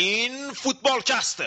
این فوتبال کسته.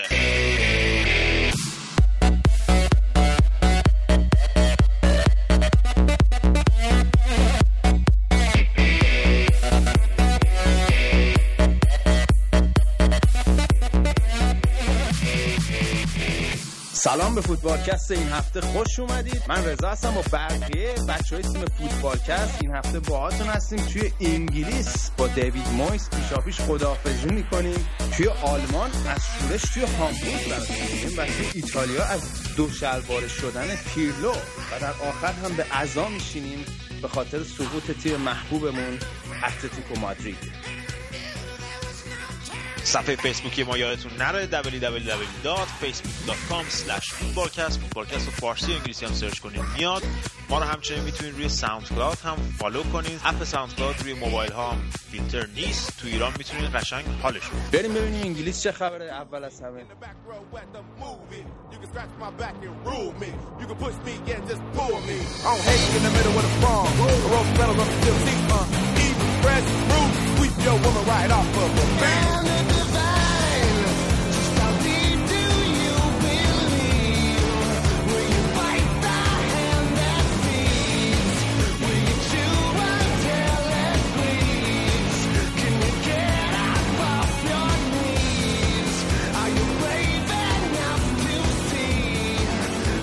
سلام به فوتبالکست این هفته، خوش اومدید. من رضا هستم و بقیه بچهای تیم فوتبالکست این هفته باهاتون هستیم. توی انگلیس با دیوید مویس پیشاپیش خداحافظی می‌کنیم، توی آلمان از شورش توی هامبورگ براتون و توی ایتالیا از دو شلوار شدن پیرلو و در آخر هم به عزا میشینیم به خاطر سقوط تیم محبوبمون اتلتیکو مادرید. صفحه فیسبوکی ما یادتون نره، www.facebook.com/footballcast. فوتبالکست رو فارسی و انگلیسی هم سرچ کنید میاد. ما رو همچنین میتونید روی ساوند کلاود هم فالو کنید. اپ ساوند کلاود روی موبایل ها هم فیلتر نیست، تو ایران میتونید قشنگ حالش کنید. بریم ببینیم انگلیس چه خبره. اول از همه fresh fruit, sweep your woman right off of a man in the vine. Just how deep do you believe? Will you bite the hand that feeds? Will you chew until it bleeds? Can you get up off your knees? Are you brave enough to see?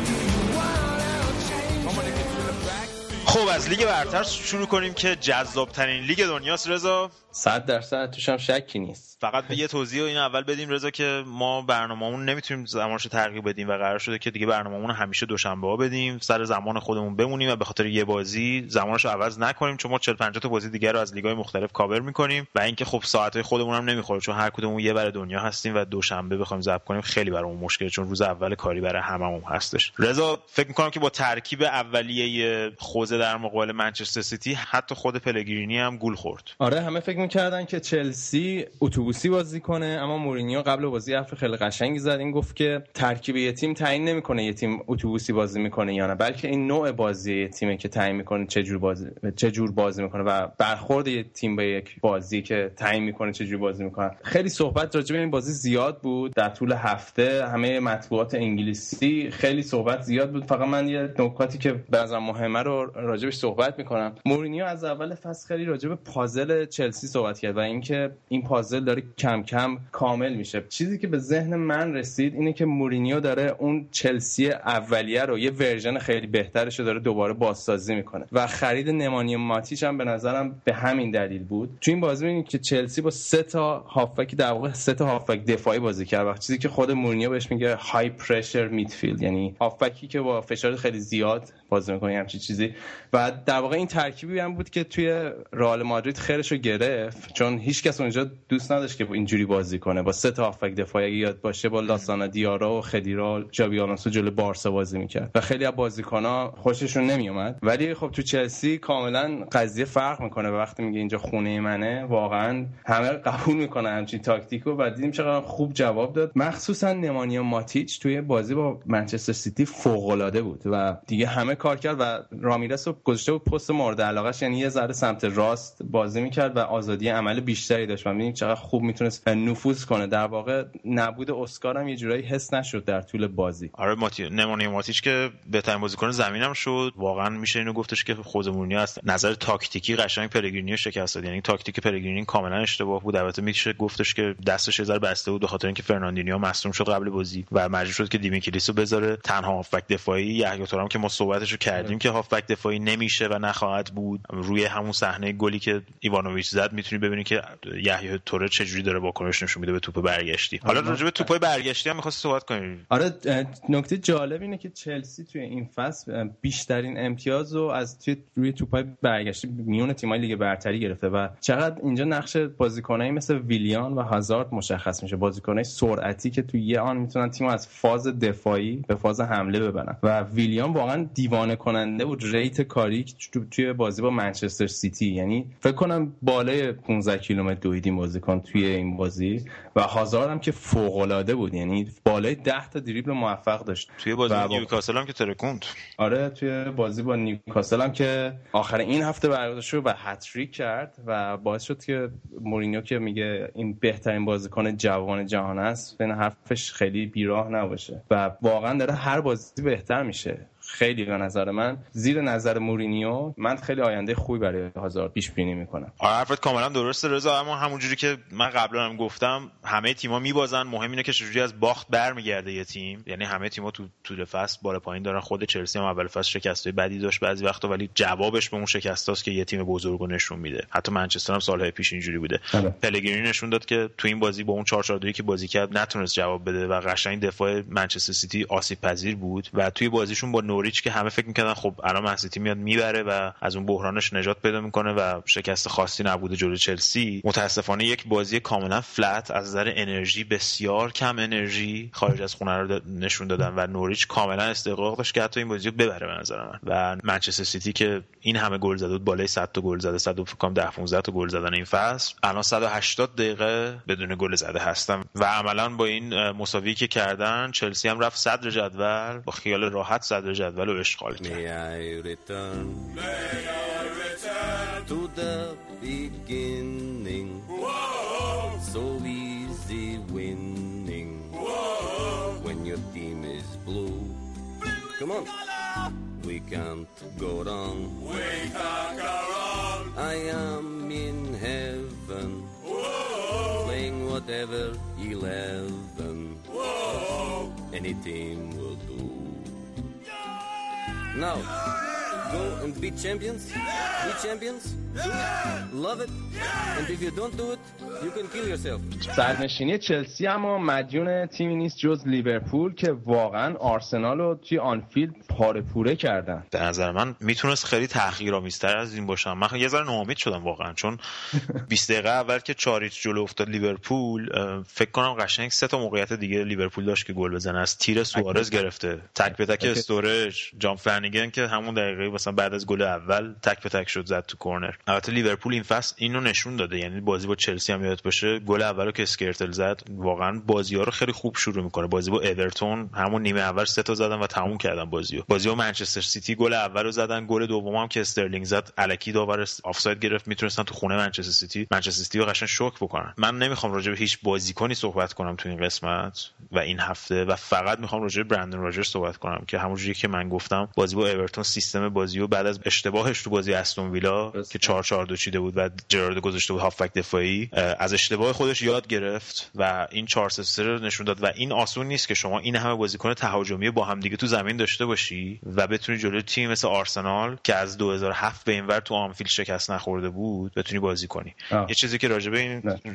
Do you wanna change? I'm gonna get you the back. خب از لیگ برتر شروع کنیم که جذاب‌ترین لیگ دنیاست رضا. 100% توش هم شکی نیست. فقط به یه توضیح این اول بدیم رضا که ما برنامه‌مون نمیتونیم زمانش رو تغییر بدیم و قرار شده که دیگه برنامه‌مون همیشه دوشنبه‌ها بدیم، سر زمان خودمون بمونیم و به خاطر یه بازی زمانش رو عوض نکنیم، چون ما 40-50 تا بازی دیگه رو از لیگ‌های مختلف کاور می‌کنیم و اینکه خب ساعت‌های خودمون هم نمی‌خوره، چون هر کدومون یه بر دنیا هستیم و دوشنبه بخوایم ضبط کنیم خیلی برامون مشکله، چون روز اول کاری برای هممون هستش. رضا فکر می‌کنم که با ترکیب اولیه خوزه در مقابل منچستر سیتی حتی خود پلگرینی هم گول خورد. آره همه فکر می‌کردن که چلسی اتوبوسی بازی کنه، اما مورینیو قبل بازی حرف خیلی قشنگی زد. این گفت که ترکیب یه تیم تعیین نمی‌کنه یه تیم اتوبوسی بازی می‌کنه یا نه، بلکه این نوع بازی تیمه که تعیین می‌کنه چه جور بازی می‌کنه و برخورد یه تیم با یک بازی که تعیین می‌کنه چه جور بازی می‌کنه. خیلی صحبت راجع به این بازی زیاد بود در طول هفته، همه مطبوعات انگلیسی خیلی صحبت زیاد بود. فقط من یه نکاتی که به نظر مهمه رو راجبش صحبت می‌کنم. مورینیو از اول فصل خیلی راجب پازل چلسی صحبت کرد و اینکه این پازل داره کم کم کامل میشه. چیزی که به ذهن من رسید اینه که مورینیو داره اون چلسی اولیه رو یه ورژن خیلی بهترش رو داره دوباره بازسازی میکنه و خرید نمانی ماتیچ هم به نظرم به همین دلیل بود. تو این بازی می‌بینید که چلسی با 3 تا هافبک در واقع 3 تا هافبک دفاعی بازی کرد و چیزی که خود مورینیو بهش میگه های پرشر میدفیلد، یعنی هافبکی که با فشار خیلی زیاد بازی می‌کنه همچین چیزی. و در واقع این ترکیبی هم بود که توی رئال مادرید خیرشو گرفت، چون هیچکس اونجا دوست نداشت که اینجوری بازی کنه با 3 تا هافبک دفاعی. اگه یاد باشه با لاسانا، دیارا و خدیرا، ژابی آلونسو جلوی بارسا بازی میکرد و خیلی از بازیکن‌ها خوششون نمیومد. ولی خب تو چلسی کاملا قضیه فرق میکنه و وقتی میگه اینجا خونه منه واقعا همه قبول میکنن همچین تاکتیکو و دیدیم چقدر خوب جواب داد. مخصوصا نمانیا ماتیچ توی بازی با منچستر سیتی فوق‌العاده بود و دیگه همه کار کرد و رامیرسو گذاشته بود پست مورد علاقه‌اش، یعنی یه ذره سمت راست بازی میکرد و آزادی عمل بیشتری داشت و می‌بینیم چقدر خوب میتونست نفوذ کنه. در واقع نبود اسکار هم یه جورایی حس نشد در طول بازی. آره نمانیا ماتیچ که بهترین بازیکن زمینم شد. واقعا میشه اینو گفتش که خود مورینیو از نظر تاکتیکی قشنگ پلگرینیو شکست داد، یعنی تاکتیک پلگرینی کاملا اشتباه بود. البته میشه گفتش که دستش یه ذره بسته بود به خاطر اینکه فرناندینیو مصدوم شد قبل بازی و مجبور شد که دیمیکلیسو بذاره تنها هافبک دفاعی. یحیی ترام که ما صحبتشو کردیم که هافبک دفاعی نمیشه و نخواهد بود. روی همون صحنه گلی که ایوانوویچ زد میتونی ببینی که یحیی توره چجوری داره واکنش نشون میده به توپ برگشتی. حالا راجع به توپای برگشتی هم می‌خواستی صحبت کنی. آره نکته جالب اینه که چلسی توی این فصل بیشترین امتیاز رو از روی توپای برگشتی میون تیم‌های لیگ برتری گرفته و چقدر اینجا نقش بازیکنایی مثل ویلیان و هازارد مشخص میشه، بازیکنای سرعتی که توی یه آن میتونن تیم از فاز دفاعی به فاز حمله ببرن و ویلیان واقعا دیوانه کننده بود. ریت کاری توی بازی با منچستر سیتی یعنی فکر کنم بالای 15 کیلومتر دویدیم بازیکن توی این بازی و هازارد هم که فوق‌العاده بود، یعنی بالای 10 تا دریبل موفق داشت. توی بازی نیوکاسل هم که ترکوند. آره توی بازی با نیوکاسل هم که آخر این هفته برگزارش رو به هتریک کرد و باعث شد که مورینیو که میگه این بهترین بازیکن جوان جهان است، این حرفش خیلی بیراه نباشه و واقعا داره هر بازی بهتر میشه. خیلی به نظر من زیر نظر مورینیو من خیلی آینده خوبی برای هازارد پیش بینی میکنم. آره حرفت کاملا درسته رضا، اما همونجوری که من قبلا هم گفتم همه تیم‌ها میبازن، مهم اینه که چجوری از باخت برمیگرده یه تیم، یعنی همه تیم‌ها تو طول فصل بالا پایین دارن. خود چلسی هم اول فصل شکست‌های بدی داشت بعضی وقتا، ولی جوابش به اون شکستاست که یه تیم بزرگو نشون میده. حتی منچستر هم سال‌های پیش اینجوری بوده. پلگرینی نشون داد که تو این بازی با اون 4-4-2 که بازی کرد نتونست جواب بده و قشنگ دفاع منچستر سیتی آسیب‌پذیر بود و توی بازیشون با نوریچ که همه فکر می‌کردن خب الان منسیتی میاد میبره و از اون بحرانش نجات پیدا میکنه و شکست خاصی نبوده جلوی چلسی، متاسفانه یک بازی کاملا فلت از نظر انرژی، بسیار کم انرژی خارج از خونه رو نشون دادن و نوریچ کاملا استحقاق داشت که حتی این بازی رو ببره به نظر من. و منچستر سیتی که این همه گل زده بود، بالای 100 تا گل زده، 110 15 تا گل زدن این فصل، الان 180 دقیقه بدون گل زده هستن و عملاً با این مساوی که کردن چلسی هم رفت صدر جدول با خیال راحت صدر جدول رو اشغال کرد. Now, go and be champions. Yeah! Be champions. Yeah! Love it. Yeah! And if you don't do it, you can kill yourself. سرنشینی چلسی اما مدیون تیمی نیست جز لیورپول که واقعا آرسنال رو توی آنفیلد پاره پوره کردن. به نظر من میتونست خیلی تحقیرآمیزتر از این باشه. من یه ذره ناامید شدم واقعا، چون 20 دقیقه اول که 4-0 جلو افتاد لیورپول، فکر کنم قشنگ 3 تا موقعیت دیگه لیورپول داشت که گل بزنه، از تیر سوارز گرفته تک به تک استورج، جان فلنیگن که همون دقیقه مثلا بعد از گل اول تک به تک شد زد تو کرنر. البته لیورپول این فصل اینو نشون داده، یعنی بازی با چلسی هم یادت باشه گل اولو که اسکرتل زد، واقعا بازی‌ها رو خیلی خوب شروع می‌کنه. بازی با اورتون همون نیمه اول 3 تا زدن و تموم کردن بازیو. بازی با منچستر سیتی گل اولو زدن، گل دومم که استرلینگ زد الکی داور آفساید گرفت، میتونستن تو خونه منچستر سیتی رو قشنگ شوک بکنن. من نمی‌خوام راجع به هیچ بازیکنی صحبت کنم تو این قسمت و این هفته و فقط می‌خوام راجع به برندن راجرز صحبت کنم که همونجوری که من گفتم بازی با اورتون سیستم بازیو بعد از اشتباهش تو بازی استون ویلا که 4-4-2 چیده بود و جرارد گذاشته بود هافبک دفاعی، از اشتباه خودش یاد گرفت و این 4-3 رو نشون داد و این آسون نیست که شما این همه بازیکن تهاجمی با هم دیگه تو زمین داشته باشی و بتونی جلوی تیم مثل آرسنال که از 2007 به اینور تو آنفیلد شکست نخورده بود بتونی بازی کنی. یه چیزی که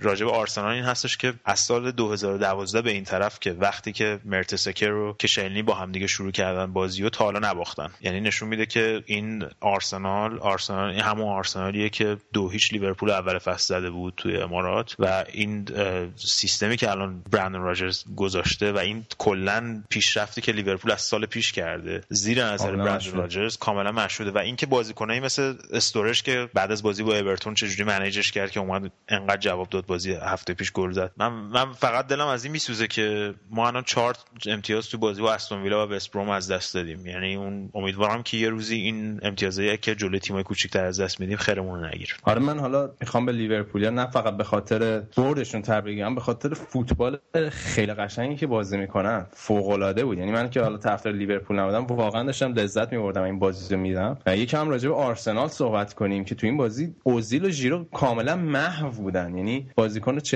راجب آرسنال این هستش که از سال 2012 به این طرف که وقتی که مرتسکر و کشلنی با هم دیگه شروع کردن بازیو تا حالا نباختن، یعنی نشون میده که این آرسنال این همون آرسنالیه که 2-0 لیورپول اول فصل زده بود توی امارات و این سیستمی که الان برندن راجرز گذاشته و این کلا پیشرفتی که لیورپول از سال پیش کرده زیر نظر برندن راجرز کاملا مشهوده. و این که بازیکنایی مثل استورش که بعد از بازی با اورتون چجوری منیجش کرد که اومد انقدر جواب داد، بازی هفته پیش گل زد. من فقط دلم از این میسوزه که ما الان 4 امتیاز تو بازی با استون ویلا و وست بروم از دست دادیم، یعنی اون امیدوارم که یه روزی این امتیازایی که جلوی تیمای کوچیک‌تر از دست میدیم خیرمون نگیره. آره من حالا میخوام به لیورپولیا نه فقط به خاطر بردشون تبریک بگم، به خاطر فوتبال خیلی قشنگی که بازی میکنن فوق‌العاده بود. یعنی من که حالا طرفدار لیورپول نبودم واقعا داشتم لذت میبردم این بازی رو میدیدم. یکم راجع به آرسنال صحبت کنیم که تو این بازی اوزیل و ژیرو کاملا محو بودن، یعنی بازیکن 42.5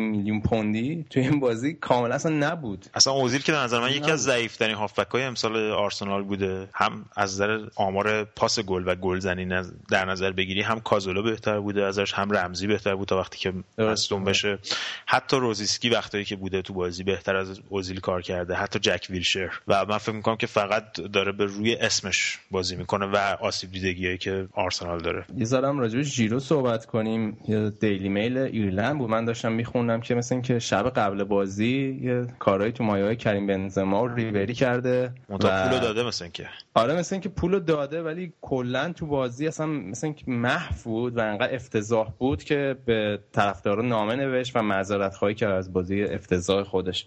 میلیون پوندی تو این بازی کاملا اصلا نبود. اصلا اوزیل که به نظر من یکی از ضعیف‌ترین هافبک‌های امسال آرسنال بوده، هم از نظر آمار پاس گل و گلزنی در نظر بگیری هم کازولو بهتر بوده ازش، هم رمزی بهتر بود تا وقتی که مصدوم بشه. حتی روزیسکی وقتایی که بوده تو بازی بهتر از اوزیل کار کرده، حتی جک ویلشر، و من فکر می‌کنم که فقط داره به روی اسمش بازی میکنه و آسیب دیدگیایی که آرسنال داره. یه ذره‌ام راجع به ژیرو صحبت کنیم. یه دیلی میل ایرلند بود، من داشتم میخوندم که مثلا اینکه شب قبل بازی یه کارایی تو مایه‌های کریم بنزما و ریبری کرده و پولو داده، مثلا که آره مثلا اینکه پولو داده، ولی کلا تو بازی اصلا مثلا اینکه محو بود و انقدر افتضاح بود که به طرفدارا نامه نوشت و معذرت خواهی کرد از بازی افتضاح خودش.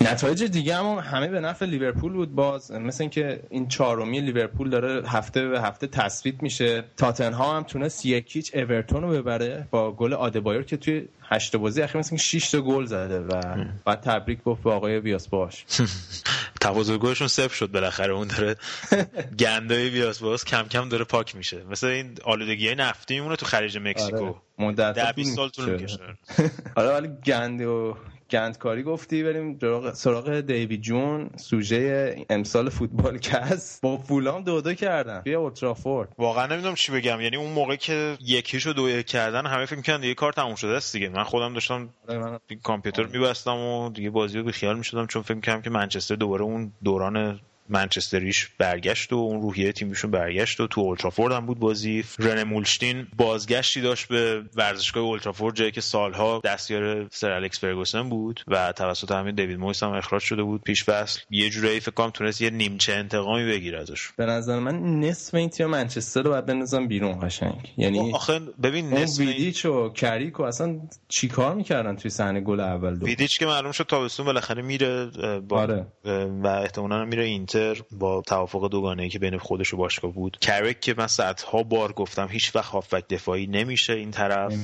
نتایج دیگه هم همه به نفع لیورپول بود. باز مثل اینکه این چهارمی لیورپول داره هفته به هفته تثبیت میشه. تاتنهام هم تونست 1-0 اورتون رو ببره با گل آدبایر که توی 8 بازی اخیر مثل اینکه 6 تا گل زده و بعد تبریک گفت به آقای بیاسباش. تواضع گلشون صفر شد بالاخره. اون داره گندای بیاسباس کم کم داره پاک میشه. مثل این آلودگیای نفتی مونه تو خلیج مکزیکو مدت 20 سال طول میکشه. حالا ولی گند و گندکاری گفتی، بریم سراغ دیوید جون، سوژه امسال فوتبال کس. با فولام 2-2 کردن توی اولد ترافورد. واقعا نمیدونم چی بگم، یعنی اون موقع که 1-0 کردن همه فکر می‌کردن دیگه کار تموم شده است دیگه. من خودم داشتم کامپیوتر می‌بستم و دیگه بازی رو بی‌خیال می‌شدم، چون فکر می‌کردم که منچستر دوباره اون دوران منچستریش برگشت و اون روحیه تیمشون برگشت و تو اولترافورد هم بود بازی. رنه مولشتین بازگشتی داشت به ورزشگاه اولترافورد، جایی که سالها دستیار سر الکس فرگوسن بود و توسط همین دیوید مویس هم اخراج شده بود پیش فصل. یه جوری فکر کنم تونست یه نیمچه انتقامی بگیره ازش. به نظر من نصف این تیم منچستر رو بعد بنزن بیرون قشنگ، یعنی آخه ببین نصف ویدیچ و کریکو اصلا چیکار می‌کردن توی صحنه گل اول دو. ویدیچ که معلوم شد تابستون بالاخره میره با آره. و احتمالاً میره اینتر با توافق دوگانه‌ای که بین خودش و باشگاه بود. کریک که من صدها بار گفتم هیچ وقت هافبک دفاعی نمیشه این طرف،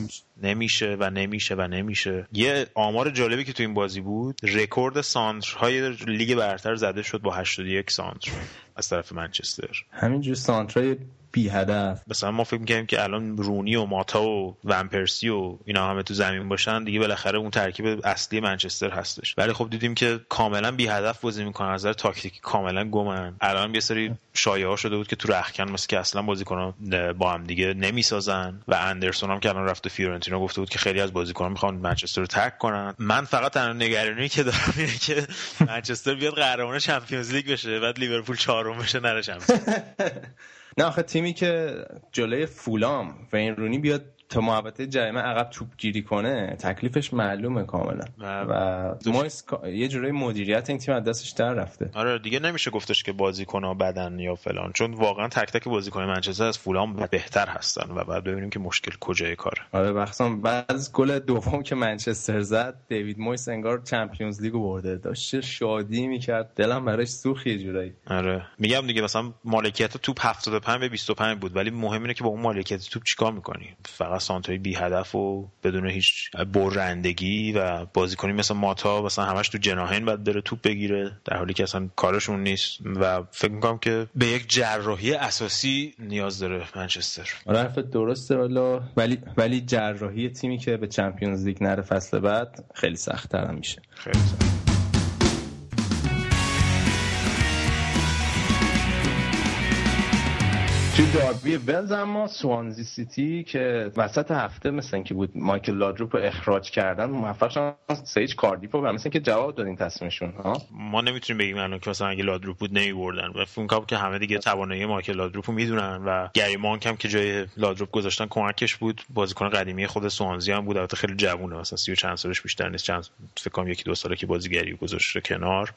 نمیشه. یه آمار جالبی که تو این بازی بود، رکورد سانترهای لیگ برتر زده شد با 81 سانتر از طرف منچستر. همینجور سانترهای بی هدف. مثلا ما فکر می‌کنیم که الان رونی و ماتا و ومپرسی و اینا همه تو زمین باشن دیگه بالاخره اون ترکیب اصلی منچستر هستش، ولی خب دیدیم که کاملا بی هدف بازی می‌کنن، از نظر تاکتیکی کاملا گمن. الان یه سری شایعه‌ها شده بود که تو رختکن مثلا که اصلا بازیکن‌ها با هم دیگه نمی‌سازن و اندرسون هم که الان رفت فیورنتینا گفته بود که خیلی از بازیکن‌ها می‌خوان منچستر رو ترک کنن. من فقط تنها نگرانی که دارم اینه که منچستر بیاد قهرمان چمپیونز لیگ بشه بعد لیورپول چهارم بشه نره چمپیونز. نه آخه تیمی که جلوی فولام و این رونی بیاد تا محوطه جریمه عقب توپگیری کنه تکلیفش معلومه کاملا و مویس یه جوری مدیریت این تیم از دستش در رفته. آره دیگه نمیشه گفتش که بازیکن‌ها بدن یا فلان، چون واقعا تک تک بازیکن منچستر از فولام بهتر هستن و بعد ببینیم که مشکل کجای کاره. آره بخصوص بعد از گل دوم که منچستر زد دیوید مویس انگار چمپیونز لیگو برده داشت شادی میکرد، دلم براش سوخت یه جوری. آره میگم دیگه مثلا مالکیت توپ 75-25 بود، ولی مهم اینه که با اون مالکیت توپ چیکار می‌کنی. سانتری بی هدف و بدون هیچ برندگی و بازیکنی مثل ماتا مثلا همش تو جناحین بعد بره توپ بگیره در حالی که اصلا کارشون نیست و فکر می‌کنم که به یک جراحی اساسی نیاز داره منچستر. حرف درسته والا، ولی جراحی تیمی که به چمپیونز لیگ نره فصل بعد خیلی سخت‌تر میشه. خیلی سخت. توی داربی ولز اما سوانزی سیتی که وسط هفته مثلا که بود مایکل لادروپ رو اخراج کردن، موفق شدن سیج کاردیپ رو مثلا که جواب دادن تصمیمشون ها. ما نمیتونیم بگیم الان که مثلا اگه لادروپ بود نمیبردن و فکر که همه دیگه توانایی مایکل لادروپ رو میدونن و گری مانک هم که جای لادروپ گذاشتن کمکش بود، بازیکن قدیمی خود سوانزی هم بود، البته خیلی جوونه مثلا 30 چند سالش بیشتر نیست، چند فکر کنم 1-2 ساله که بازیگری گذاشته کنار.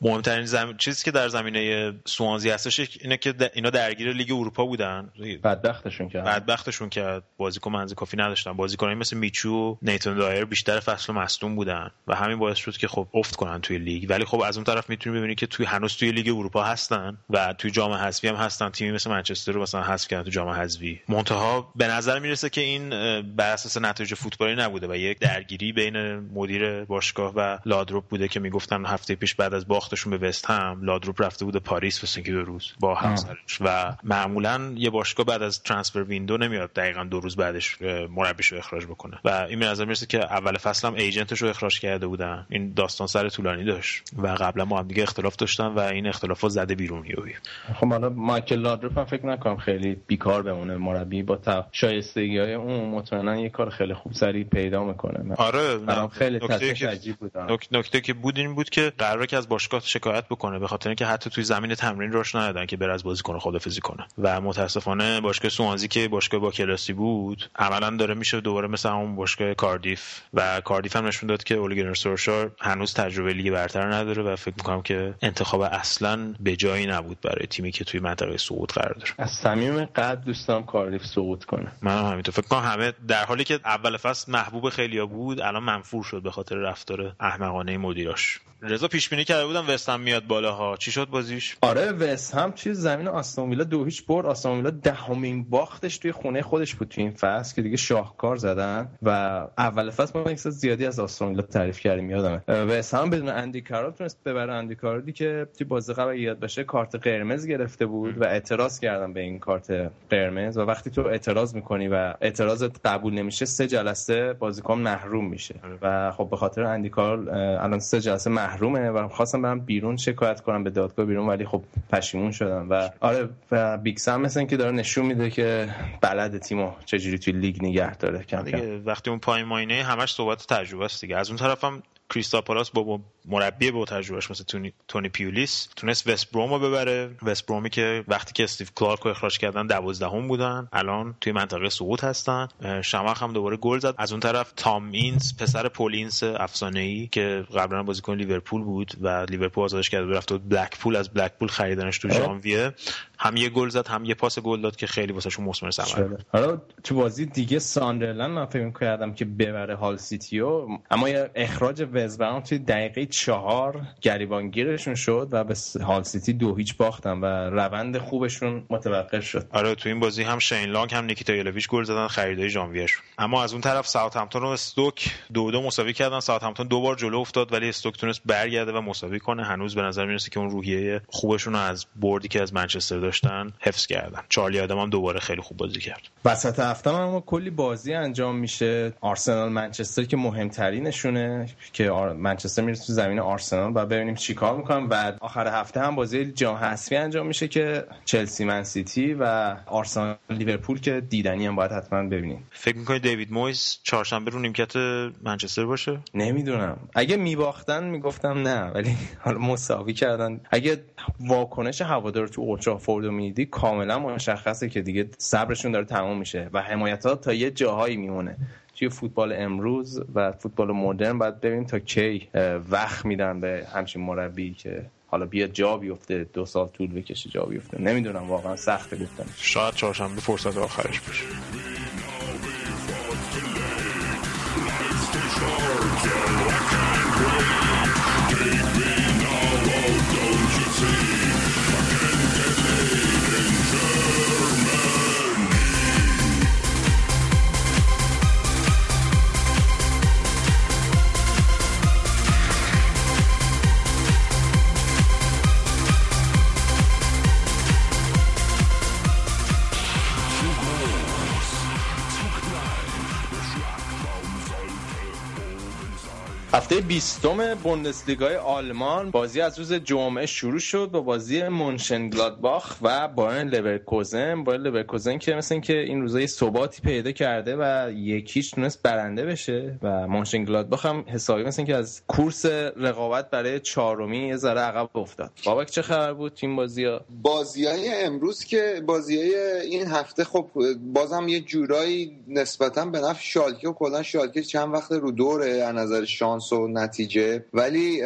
مهمترین چیزی که در زمینه سوانزی هستش اینه که اینا درگیر لیگ لیگ اروپا بودن، بدبختشون کرد بازیکن منزه کافی نداشتن، بازیکنایی مثل میچو و نیتون دایر بیشتر فصل مصدوم بودن و همین باعث شد که خب افت کنن توی لیگ. ولی خب از اون طرف میتونیم ببینیم که توی هنوز توی لیگ اروپا هستن و توی جام حذفی هم هستن، تیمی مثل منچستر رو مثلا حذف کردن توی جام حذفی. منتها به نظر میرسه که این بر اساس نتایج فوتبالی نبوده و یک درگیری بین مدیر باشگاه و لادروپ بوده که میگفتن هفته پیش بعد از باختشون به وست هم لادروپ رفته بود پاریس واسه اینکه دو روز با همسرش، و معمولا یه باشگاه بعد از ترانسفر ویندو نمیاد دقیقاً دو روز بعدش مربیشو اخراج بکنه و این به نظر میرسه که اول فصل هم ایجنتشو اخراج کرده بودن. این داستان سر طولانی داشت و قبلا ما هم دیگه اختلاف داشتن و این اختلافات زده بیرون یوی. خب حالا مایکل لادروپ هم فکر نکنم خیلی بیکار بمونه مربی، با شایستگی‌های اون مطمئنا یه کار خیلی خوب سری پیدا میکنه. آره خیلی تصادف عجیب بود. نکته که بود این بود که قراره که از باشگاه شکایت بکنه به خاطر اینکه حتی توی زمین تمرین روش ندادن که بره از بازیکن خدافظی کنه و متاسفانه باشگاه سوانزی که باشگاه با کلاسی بود عملاً داره میشه دوباره مثل همون باشگاه کاردیف، و کاردیف هم نشون داد که اولی گونار سولشار هنوز تجربه لیگ برتر نداره و فکر میکنم که انتخاب اصلاً به جایی نبود برای تیمی که توی منطقه سقوط قرار داره. از صمیم قلب دوستام کاردیف سقوط کنه. منم همینطور فکر میکنم. همه در حالی که اول فصل محبوب خیلیا بود الان منفور شد به خاطر رفتار احمقانه مدیراش. رضا پیش بینی کرده بودم وست هم میاد بالاها، چی شد بازیش؟ آره وست هم چیز زمین آستون ویلا 2-0 برد. آستون ویلا دهمین باختش توی خونه خودش بود توی این فصل که دیگه شاهکار زدن و اول فصل ما احساس زیادی از آستون ویلا تعریف کردیم یادمه. وست هم بدون اندی کارول تونست ببره. اندی کارولی که توی بازی قبل یاد باشه کارت قرمز گرفته بود و اعتراض کردن به این کارت قرمز، و وقتی تو اعتراض می‌کنی و اعتراضت قبول نمیشه 3 جلسه بازیکن محروم میشه و خب به خاطر اندی کارول الان 3 جلسه محرومه و خواستم برم بیرون شکایت کنم به دادگاه بیرون ولی خب پشیمون شدم. و آره و بیکسم مثل اینکه داره نشون میده که بلد تیمو چجوری توی لیگ نگه داره کم کم. وقتی اون پایین ماینه همش صحبت تجربه است دیگه. از اون طرفم کریستال پالاس با مربی با تجربهش مثل تونی پیولیس تونست وست برومو ببره. وست برومی که وقتی که استیو کلارک رو اخراج کردن 12م بودن، الان توی منطقه سقوط هستن. شمخ هم دوباره گل زد. از اون طرف تام اینس پسر پولینس افسانه‌ای که قبلا بازیکن لیورپول بود و لیورپول ازش کرد رفت بلکپول، از بلکپول خریدنش تو ژانویه، هم یه گل زد هم یه پاس گل داد که خیلی واسهشون مثمر ثمر بود. حالا تو بازی دیگه ساندرلند من فکر می‌کردم که ببره هال سیتیو، اما اخراج وزبرام توی دقیقه 4 گریبانگیرشون شد و به هال سیتی 2-0 باختن و روند خوبشون متوقف شد. آره تو این بازی هم شین لانگ هم نیکیتا یلویچ گل زدن، خریدای ژانویه‌شون. اما از اون طرف ساوثهمپتون و استوک 2-2 مساوی کردن. ساوثهمپتون 2 بار جلو افتاد ولی استوک تونست برگرده و مساوی کنه. هنوز به نظر میاد که اون روحیه خوبشون از بردی که از منچستر داشتن حفظ کردن. چارلی آدم هم دوباره خیلی خوب بازی کرد. وسط هفته هم کلی بازی انجام میشه. آرسنال منچستر که مهمترینشونه که منچستر میره تو زمین آرسنال و ببینیم چیکار میکنن. و آخر هفته هم بازی جام حذفی انجام میشه که چلسی من سیتی و آرسنال لیورپول که دیدنی هم باید حتما ببینیم. فکر میکنی دیوید مویز چهارشنبه رو نیمکت منچستر باشه؟ نمیدونم. اگه میباختن میگفتم نه، ولی حالا مساوی کردن. اگه واکنش هوادار تو اولترافورد میدی کاملا مشخصه که دیگه صبرشون داره تمام میشه و حمایت‌ها تا یه جاهایی میمونه. توی فوتبال امروز و فوتبال مدرن باید ببینیم تا کی وقت میدن به همچین مربی که حالا بیا جا بیفته، 2 سال طول بکشه جا بیفته. نمیدونم واقعا سخته گفتن. شاید چهارشنبه فرصت آخرش باشه. هفته 20 بوندسلیگای آلمان بازی از روز جمعه شروع شد با بازی مونشنگلادباخ و بایرن لورکوزن. بایرن لورکوزن که مثلا که این روزای ثباتی پیدا کرده و یکیش تونست برنده بشه و مونشنگلادباخ هم حسابی مثلا که از کورس رقابت برای چهارمی یه ذره عقب افتاد. بابک چه خبر بود این بازی‌ها؟ بازیای امروز که بازیای این هفته خب بازم یه جورایی نسبتاً به نفع شالکه و کلا شالکه چند وقت رو دوره از نظر شانس و و نتیجه. ولی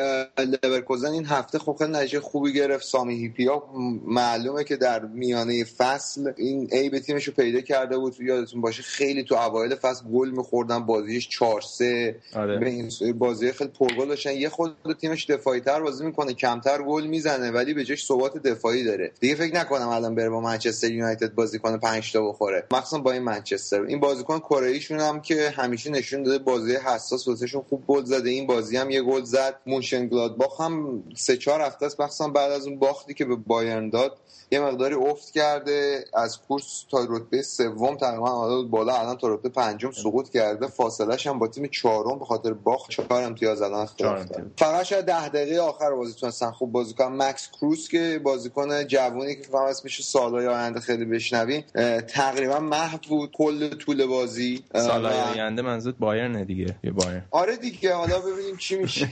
لورکوزن این هفته خب خیلی نتیجه خوبی گرفت. سامی هیپیا معلومه که در میانه فصل این عیب تیمشو پیدا کرده بود، یادتون باشه خیلی تو اوایل فصل گل می‌خوردن، بازیش 4-3 به این بازی خیلی پرگل داشتن. یه خود تیمش دفاعی تر بازی میکنه، کمتر گل میزنه ولی به جاش ثبات دفاعی داره. دیگه فکر نکنم الان بره با منچستر یونایتد بازی کنه 5 تا بخوره، مخصوصا با این منچستر. این بازیکن کره ایشون هم که همیشه نشون داده بازی حساس واسهشون خوب گل زده، این بازی هم یه گل زد. مونشن گلادباخ هم 3-4 هفته است مخصوصا بعد از اون باختی که به بایرن داد یه مقداری افت کرده، از کورس تا رتبه سوم تقریبا اومد بالا، الان تا رتبه پنجم سقوط کرده، فاصله‌اش هم با تیم چهارم به خاطر باخت 4 امتیاز الان افتاد. فقط شاید 10 دقیقه آخر بازی تونستن خوب بازی کنن. مکس کروس که بازیکن جوونی که فهم اسمش سالای آینده خیلی بشنویم تقریبا محو بود کل طول بازی. سالای آینده منظور بایرن دیگه، یه بایرن. آره دیگه، حالا ببینیم چی میشه.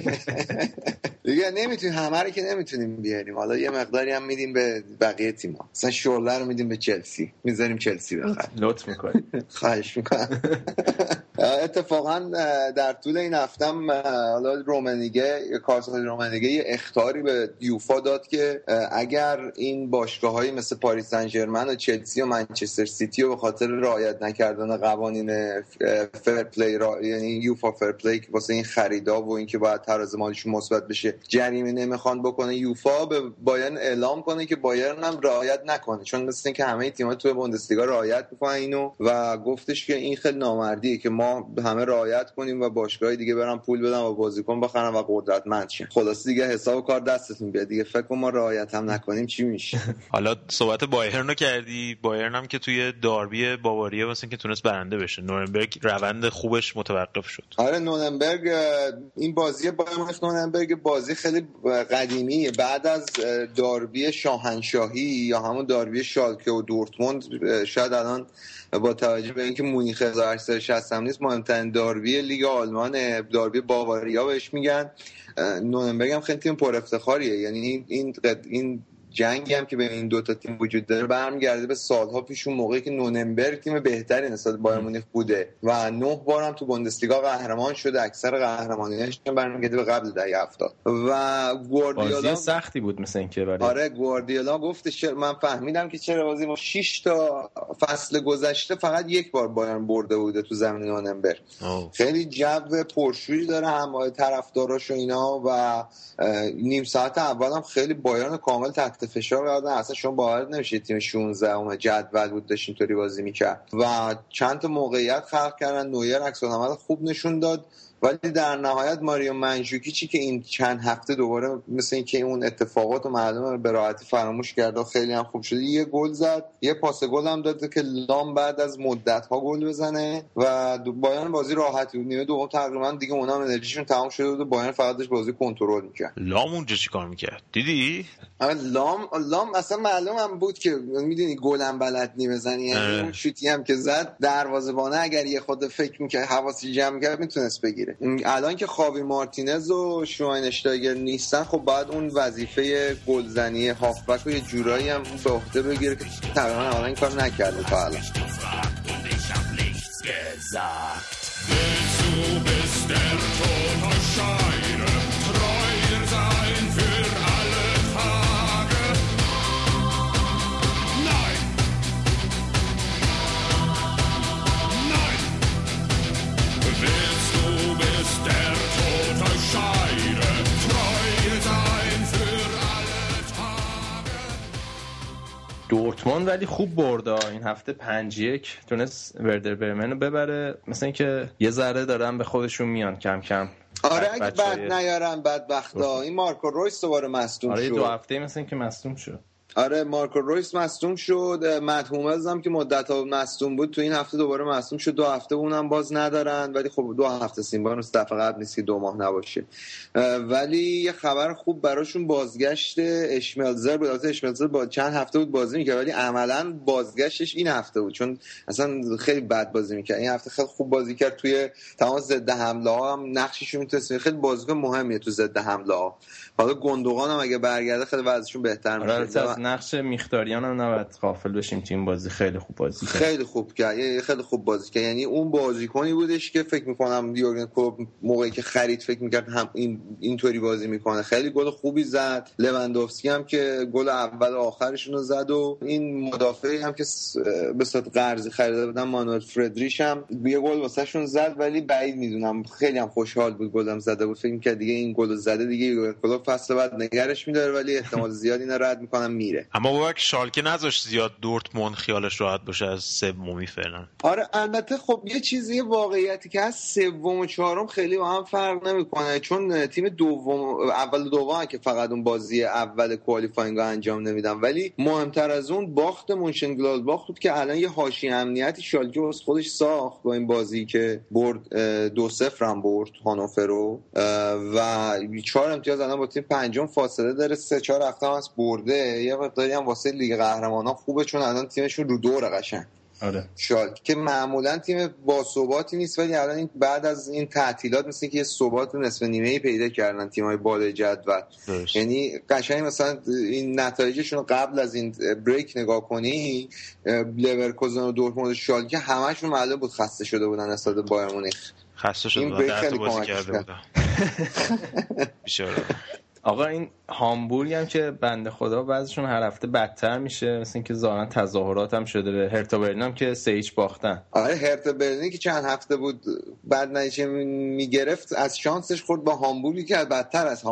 دیگه نمیتونیم همه رو که نمیتونیم بیاریم، حالا یه مقداری هم میدیم به بقیه تیم‌ها، مثلا شورله رو میدیم به چلسی، میذاریم چلسی بخره. لطف می‌کنی. خواهش می‌کنم. اتفاقا در طول این هفته حالا رومنیگه، کارسل رومنیگه یه اخطاری به یوفا داد که اگر این باشگاه‌های مثل پاریس سن ژرمن و چلسی و منچستر سیتی رو به خاطر رعایت نکردن قوانین فر پلی یعنی یوفا فر پلی که واسه این خریدا و اینکه باید تراز مالیشون مثبت بشه جریمه نمیخوان بکنه، یوفا به بایرن اعلام کنه که بایرن هم رعایت نکنه، چون مثل اینکه همه تیم‌ها تو بوندسلیگا رعایت می‌کنن اینو، و گفتش که این خیلی نامردیه که ما همه رعایت کنیم و باشگاه‌های دیگه برن پول بدن و بازیکن بخرن و قدرتمند شن. خلاص دیگه حساب کار دستتون بیاد دیگه، فکر کنم ما رعایت هم نکنیم چی میشه. حالا صحبت بایرن رو کردی، بایرن هم که توی داربی باواریا مثلا که تونست برنده بشه، نورنبرگ روند خوبش متوقف شد. آره نورنبرگ این بازی با نورنبرگ بازی خیلی قدیمی، بعد از داربی شاهنشاهی یا همون داربی شالکه و دورتموند، شاید الان با توجه به اینکه مونیخ 1860 هم نیست مهمترین داربی لیگ آلمان، داربی باواریا بهش میگن. نورنبرگ هم خیلی تیم پر افتخاریه، یعنی این جنگی هم که بین این دوتا تیم وجود داره برمیگرده به سالها پیش، اون موقعی که نورنبرگ تیم بهتری نسبت به بایر مونیخ بوده و 9 بار هم تو بوندسلیگا قهرمان شده، اکثر قهرمانی‌هاش برمیگرده به قبل دهه 70. و گواردیولا بازی سختی بود مثلا اینکه برای آره گواردیولا گفتش من فهمیدم که چرا بازی ما 6 تا فصل گذشته فقط 1 بار بایرن برده بوده تو زمین نورنبرگ. خیلی جو پرشوری داره هم طرفداراش و اینا، و نیم ساعت اولام خیلی بایرن کامل تحت فشار قرار دادن، اصلا شما باور نمیشه تیم 16 جدول بود داشت اینطوری بازی میکرد و چند تا موقعیت خلق کردن. نویر عکس‌العمل خوب نشون داد ولی در نهایت ماریو منژوکیچی که این چند هفته دوباره مثل اینکه اون اتفاقات و معلومه به راحتی فراموش کرد و خیلی هم خوب شد، یه گل زد، یه پاس گل هم داد که لام بعد از مدت‌ها گل بزنه و بایرن بازی راحتی بود. نیمه دوم تقریبا دیگه اونها انرژیشون تمام شده بود و بایرن فقط داشت بازی کنترل می‌کرد. لام اونجا چیکار می‌کرد دیدی؟ لام اصلا معلومم بود که می‌دونی گلم بلد نمی‌زنه، یعنی اون شوتی هم که زد دروازه‌بانه اگر یه خود فکر می‌کرد حواسش جمع کرد می‌تونست بگیره. الان که خاوی مارتینز و شواینشتایگر نیستن خب باید اون وظیفه گلزنی هافبک رو یه جورایی هم به عهده بگیره که تقریبا الان این کار نکرده تا الان. دورتموند ولی خوب برده این هفته 5-1 تونست وردر برمن رو ببره، مثلا اینکه یه ذره دارن به خودشون میان کم کم. آره اگه بد نیارن بدبختا این مارکو رویس دوباره مصدوم شد. آره 2 هفته مثلا اینکه مصدوم شد. آره مارکو رویس مصدوم شد، مت هوملز هم که مدت‌ها مصدوم بود تو این هفته دوباره مصدوم شد، 2 هفته اونم باز ندارن ولی خب 2 هفته سیمبان است فقط نیست که 2 ماه نباشه. ولی یه خبر خوب براشون بازگشت اشملزر بود. البته اشملزر با چند هفته بود بازی می‌کرد ولی عملاً بازگشتش این هفته بود، چون اصلا خیلی بد بازی می‌کرد. این هفته خیلی خوب بازی کرد، توی تمام ضد حمله‌ها هم نقشش رو می‌تونه، خیلی بازیکن مهمیه تو ضد حمله‌ها. حالا گوندوغان هم اگه برگرده خیلی وضعشون بهتر میشه. نقش میختاریان هم نباید غافل بشیم، تو این بازی خیلی خوب بازی کرد. خیلی خوب بازی کرد. یعنی اون بازیکنی بودش که فکر می‌کنم دیورگن کلوپ موقعی که خرید فکر می‌کرد هم اینطوری بازی می‌کنه. خیلی گل خوبی زد. لواندوفسکی هم که گل اول و آخرشون رو زد و این مدافعی هم که به صورت قرضی خریده بودن مانوئل فردریش هم یه گل واسهشون زد، ولی بعید می‌دونم. خیلی هم خوشحال بود گلم زده بود، فکر می‌کرد دیگه این گل زده دیگه دیورگن کلوپ فصل بعد نگرش می‌داره، ولی احتمال زیاد اینا رد می‌کنم میره. اما واقعا شالکه نذاشت زیاد دورتموند خیالش راحت باشه از سومی فعلا. آره البته خب یه چیزی واقعیتی که از سوم و چهارم خیلی با هم فرق نمی‌کنه، چون تیم دوم اول دوم که فقط اون بازی اول کوالیفاینگ انجام نمیدن، ولی مهمتر از اون باخت مونشن گلادباخ بود که الان یه حاشیه امنیتی شالکه واسه خودش ساخت با این بازی که برد 2-0 هم برد هانوفر رو و 4 امتیاز الان با تیم پنجم فاصله داره، 3-4 هفته هم برده، یه مقداری هم واسه لیگ قهرمانان خوبه چون الان تیمشون رو دوره قشنگ. آره شالکه که معمولا تیم باثباتی نیست، ولی الان این بعد از این تعطیلات مثل اینکه یه ثبات نصف نیمه‌ای پیدا کردن تیم‌های بالای جدول. یعنی قشنگ مثلا این نتایجشون رو قبل از این بریک نگاه کنی، لورکوزن و دورتموند و شالکه همشون معلوم بود خسته شده بودن نسبت بایر مونیخ، خسته شده بودن درست بازی کرده بودن بیچاره. آقا این هامبورگ هم که بنده خدا بعضیشون هر هفته بدتر میشه، مثل اینکه ظاهرا تظاهرات هم شده به هرتا برلین هم که 3-0 باختن. آره هرتا برلینی که چند هفته بود بعد نتیجه میگرفت از شانسش خورد با هامبورگی که بدتر از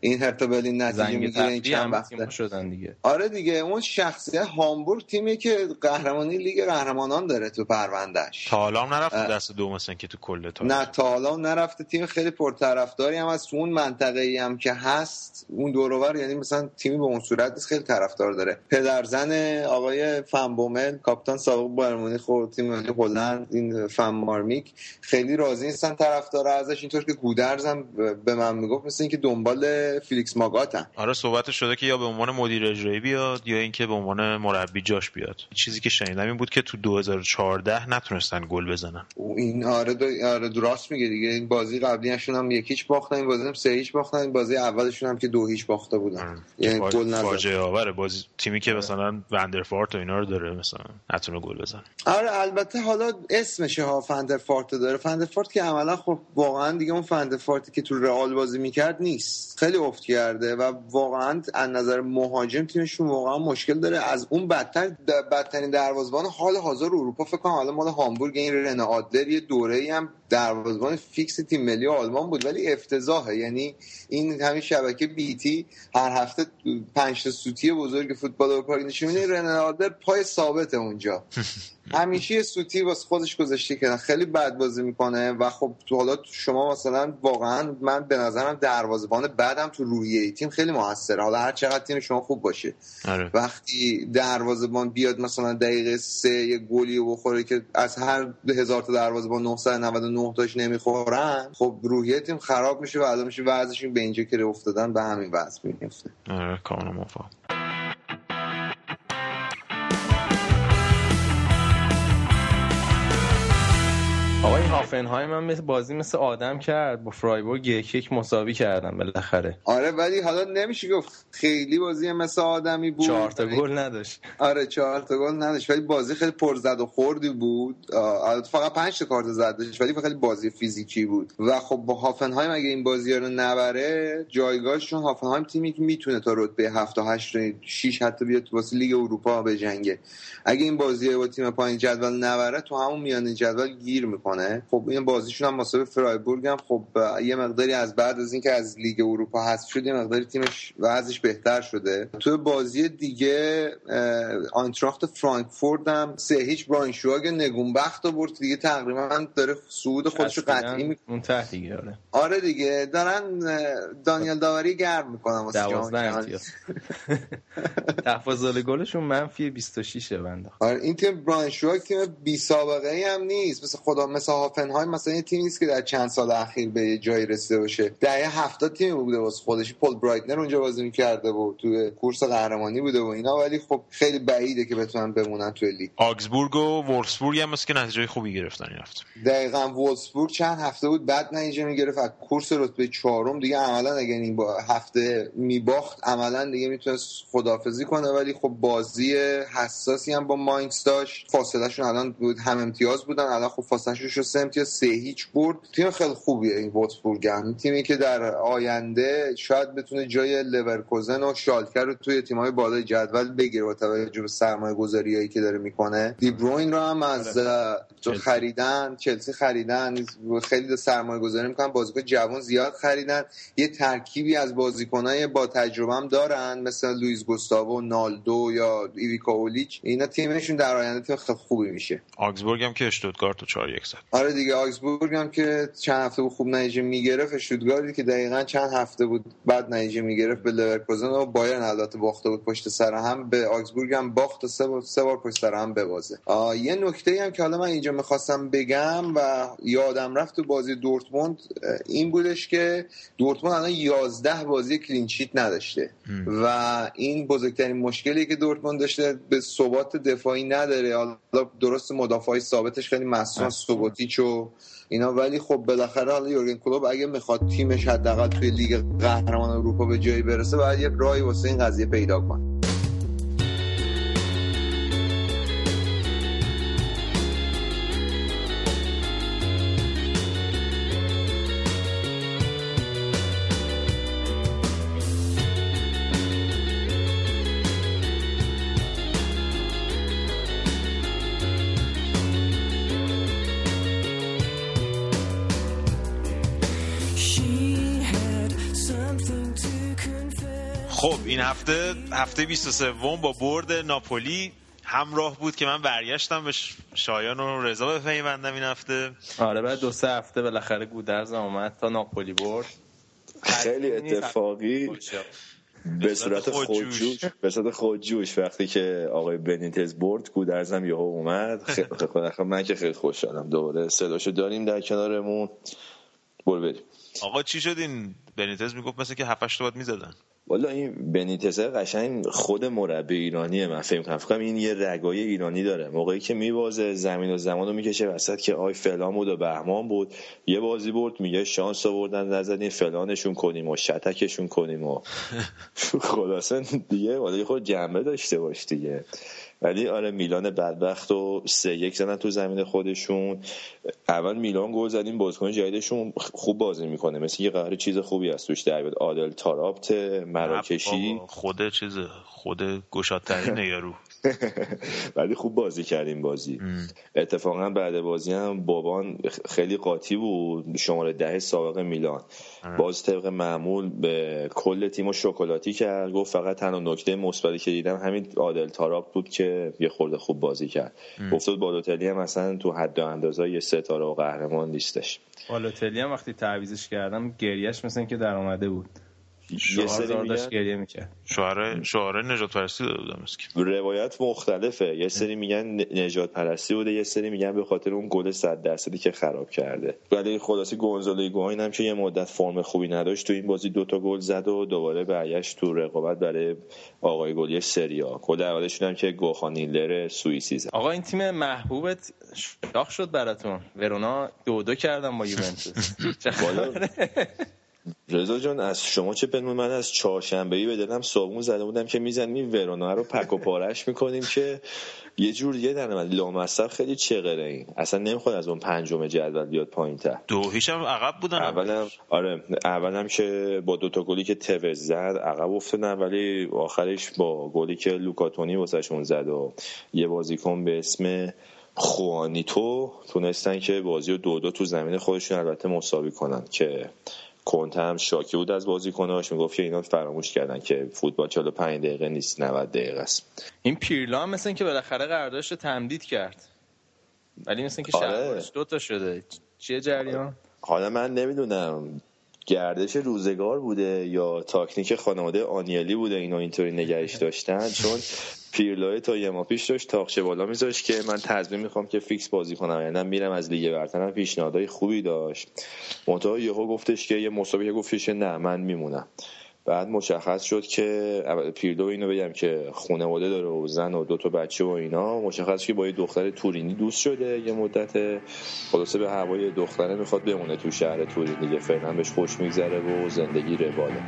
این هرتا برلین نتیجه میگیره این چند وقته شدن دیگه. آره دیگه اون شخصیت هامبورگ تیمی که قهرمانی لیگ قهرمانان داره تو پروندهش، تا حالا نرفته دست دوم مثلا که تو کل تا نه تا حالا نرفته، تیم خیلی پرطرفداری هم از اون منطقه‌ای هم که هست اون دورور، یعنی مثلا تیمی به اون صورت نیست، خیلی طرفدار داره. پدرزن آقای فن بومل کاپیتان سابق بایر مونیخ و تیم ملی هلند این فن مارمیک خیلی راضی نیستن طرفدار ازش، اینطور که گودرز هم به من میگفت مثل اینکه دنبال فیلیکس ماگاتن. آره صحبت شده که یا به عنوان مدیر اجرایی بیاد یا اینکه به عنوان مربی جاش بیاد. چیزی که شنیدم این بود که تو 2014 نتونستن گل بزنن. این آره درست میگه دیگه، این بازی قبلیشون هم 1-0 باختن، این بازی هم 3-0 باختن، بازی اولشون هم که 2-0 باخته بودن. یعنی گل نزد. فاجعه آوره بازی تیمی که مثلا وندرفارت و اینا رو داره مثلا نتونه گل بزنه. آره البته حالا اسمش ها وندرفارت داره، وندرفارت که عملا خب واقعا دیگه اون وندرفارتی که تو رئال بازی میکرد نیست، خیلی افت کرده و واقعا از نظر مهاجم تیمشون واقعا مشکل داره. از اون بدترین دروازه‌بان حال حاضر اروپا فکر کنم حالا مال هامبورگ این رنه آدلر یه دوره‌ای هم دروازه‌بان فیکس تیم ملی آلمان بود، ولی افتضاحه. یعنی این همین شبکه بیتی هر هفته 5 تا سوتی بزرگ فوتبال اروپا نشون میده، رنالدو پای ثابته اونجا همیشه سوتی واسه خودش گذاشته که خیلی بد بازی میکنه. و خب تو حالا شما مثلا واقعا من به نظرم دروازه‌بان بعدم تو روحیه تیم خیلی موثره، حالا هر چقدر تیم شما خوب باشه. آره. وقتی دروازه‌بان بیاد مثلا دقیقه 3 یه گلی بخوره که از هر 1000 تا دروازه‌بان 999 تاش نمیخورن، خب روحیه تیم خراب میشه و الان میشه وضعشون به اینجا که افتادن به همین وضع میفته. آره کاملا موافقم. آقای هافنهایم هم مثل بازی مثل آدم کرد، با فرایبورگ 1-1 مساوی کردن بالاخره. آره ولی حالا نمیشه گفت خیلی بازی مثل آدمی بود، 4 تا گل نداشت. آره 4 تا گل نداشت ولی بازی خیلی پر زد و خوردی بود. البته فقط 5 تا کارت زرد داشت ولی خیلی بازی فیزیکی بود و خب با هافنهایم اگه این بازی‌ها رو نبره جایگاهش، چون هافنهایم تیمی که میتونه تا رتبه 7 تا 6 حتی بیاد تو واسه لیگ اروپا بجنگه، اگه این بازی‌ها با تیم پایین جدول نبره تو همون میانه جدول گیر میکنه. خب این بازیشون هم مسابقه فرایبورگ هم خب یه مقداری از بعد از اینکه از لیگ اروپا حذف شد یه مقداری تیمش وضعش بهتر شده. تو بازی دیگه آنتراخت فرانکفورت هم 3-0 برانشواگ نگونبخت برد، دیگه تقریبا داره صعود خودش رو قطعی می‌کنه دیگه. آره دیگه دارن دانیال داوری گرم می‌کنن واسه جام. تفاضل گلشون منفی 26 بنده. آره این تیم برانشواگ تیم بی سابقه‌ای هم نیست، مثل خدا مثل هافنهایم مثلا یه تیمی است که در چند سال اخیر به جایی رسیده باشه. دهه 70 تیم بوده واسه خودش، پل برایتنر اونجا بازی می‌کرده و تو کورس قهرمانی بوده و اینا، ولی خب خیلی بعیده که بتونن بمونن تو لیگ. آگزبورگ و وولفسبورگ هم مثلا نتیجه خوبی گرفتن این هفته. دقیقاً وولفسبورگ چند هفته بود بعد نتیجه می‌گرفت از کورس رتبه 4م دیگه، عملاً اگه این با هفته میباخت عملاً دیگه میتونه خداحافظی کنه، ولی خب بازی حساسی هم با ماینز داشت. فاصله‌شون الان بود هم امتیاز بودن، الان خب فاصله‌شون 3-0 برد. تیم خیلی خوبیه این وولفسبورگ، تیمی که در آینده شاید بتونه جای لورکوزن و شالکه رو توی تیم‌های بالای جدول بگیره با توجه به سرمایه‌گذاریایی که داره میکنه. دی بروین رو هم از خریدن، چلسی خریدن، خیلی سرمایه‌گذاری میکنن، بازیکن جوان زیاد خریدن، یه ترکیبی از بازیکن‌های با تجربه هم دارن مثل لوئیس گوستاو، نالدو یا ایویکا اولیچ. اینا تیمشون در آینده تیم خیلی خوبی میشه. آگزبورگ هم که اشتوتگارت رو 4-1 زد. آره دیگه، آگزبورگ هم که چند هفته خوب نتیجه میگرفت، اشتوتگارتی که دقیقاً چند هفته بود بعد نتیجه میگرفت به لورکوزن و بایرن، البته باخته بود پشت سر هم، به آگزبورگ هم باخت و سه بار پشت سر هم ببازه. یه نکته‌ای هم که حالا من اینجا می‌خواستم بگم و یادم رفت تو بازی دورتموند این بودش که دورتموند الان 11 بازی کلین شیت نداشته و این بزرگترین مشکلی که دورتموند داشته به ثبات دفاعی نداره. حالا درست مدافعای ثابتش خیلی مصدوم، سوبوتیچ و اینا، ولی خب بالاخره حالا یورگن کلوپ اگه میخواد تیمش حداقل توی لیگ قهرمان اروپا به جایی برسه باید یه راهی واسه این قضیه پیدا کنه. خب این هفته 23 با برد ناپولی همراه بود که من برگشتم به شایان و رضا بپیوندم این هفته. آره بعد 2-3 هفته بالاخره گودرزم اومد تا ناپولی برد. خیلی اتفاقی به صورت خودجوش وقتی که آقای بنیتز برد گودرزم یهو اومد. من که خیلی خوشحالم دوباره صداشو داریم در کنارمون. بریم آقا چی شد این بنیتز میگفت مثلا که 7-8 تا بعد میزدن. والا این بنیتز قشنگ خود مربی ایرانیه، من فکر کنم این یه رگای ایرانی داره. موقعی که میوازه زمین و زمانو میکشه وسط که آی فلان بود و بهمان بود، یه بازی برد میگه شانس آوردن نزدین، فلانشون کنیم و شتکشون کنیم و خلاصه دیگه والا خود جنبه داشته باش دیگه. ولی آره میلان بدبخت و 3-1 زدن تو زمین خودشون. اول میلان گل زدیم، بازیکن جدیدشون خوب بازی میکنه، مثل یه قرار چیز خوبی هست توش در بیاد. عادل ترابط مراکشی خود گشادترین یارو ولی خوب بازی کردیم بازی. اتفاقا بعد بازی هم بابان خیلی قاطی بود، شماره 10 سابق میلان باز طبق معمول به کل تیمو شکلاتی کرد، گفت فقط تنها نکته مثبتی که دیدم همین عادل ترابط بود که یه خورده خوب بازی کرد. گفتم بالوتلی هم مثلا تو حد و اندازه‌ای یه ستاره و قهرمان نیستش. بالوتلی هم وقتی تعویضش کردم گریهش مثلا که در اومده بود، یه سری داشت گریه می‌کرد. شعار نجات پرستی داده بودم اسکی. روایت مختلفه، یه سری میگن نجات پرستی بوده، یه سری میگن به خاطر اون گل 100% که خراب کرده. ولی خلاصه گونزالو هیگواین هم که یه مدت فرم خوبی نداشت، تو این بازی 2 تا گل زد و دوباره برگشت تو رقابت برای آقای گل سری آ. کل عوضشون هم که گوخانیلر سوئیسی زد. آقا این تیم محبوبت شاخ شد براتون. ورونا 2-2 کردن با یوونتوس. رضا جان از شما چه پنهون، من از چهارشنبه‌ای به دلم صابون زده بودم که میزنیم ورونا رو پک و پاره‌اش میکنیم که یه جور دیگه در من لامصب خیلی چغره. این اصلا نمیخواد از اون پنجم جدول بیاد پایین‌تر. 2-0 هم عقب بودن اولم که با 2 تا گلی که توز زد عقب افتادن، ولی آخرش با گلی که لوکاتونی واسهشون زد و یه بازیکن به اسم خوانیتو تونستن که بازی رو 2-2 تو زمین خودشون البته مساوی کنن که کنته هم شاکی بود از بازیکناش، میگفت که اینا فراموش کردن که فوتبال 45 دقیقه نیست، 90 دقیقه است. این پیرلان مثلا که بالاخره قراردادش رو تمدید کرد، ولی مثلا که شرطش 2 تا شده. چیه جریان؟ حالا من نمیدونم گردش روزگار بوده یا تاکنیک خانواده آنیلی بوده اینو اینطوری نگهش داشتن، چون پیرلوی تا یه ما پیش داشت تاقچه بالا میذاشت که من تضمین میخوام که فیکس بازی کنم، یعنی میرم از لیگ برترم پیشنهادهای خوبی داشت، منتها یهو گفتش که یه مسابقه گفتش نه من میمونم. بعد مشخص شد که پیرلو اینو بگم که خانواده داره و زن و 2 بچه و اینا، مشخص شد که با یه دختر تورینی دوست شده یه مدت، خلاصه به هوای دختره میخواد بمونه تو شهر تورین دیگه، فعلا بهش خوش میگذره و زندگی رواله.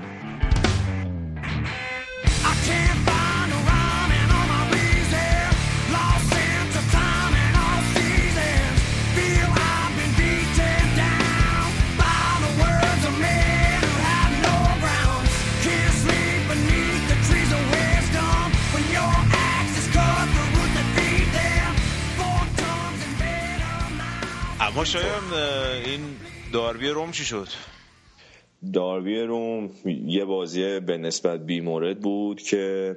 ما شاید این داربی روم چی شد؟ داربی روم یه بازی به نسبت بیمورد بود که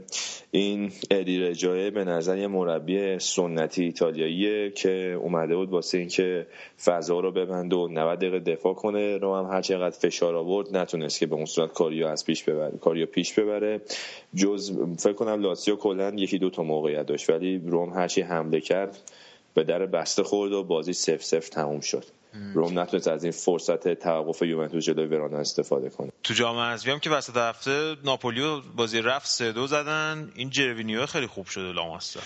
این ادی رجایه به نظر یه مربی سنتی ایتالیاییه که اومده بود واسه این که فضا رو ببنده و 90 دقیقه دفاع کنه، رو هم هر چقدر فشار آورد نتونست که به اون صورت کاریو پیش ببره. جز فکر کنم لاتزیو کلا یکی دو تا موقعیت داشت، ولی روم هرچی حمله کرد به در بسته خورد و بازی 0-0 تموم شد. روم نتونست از این فرصت توقف یوونتوس جلوی ورانا استفاده کنه. تو جام حذفی هم که وسط هفته ناپولیو بازی رفت 3-2 زدن. این جروینیو خیلی خوب شد لاماستا.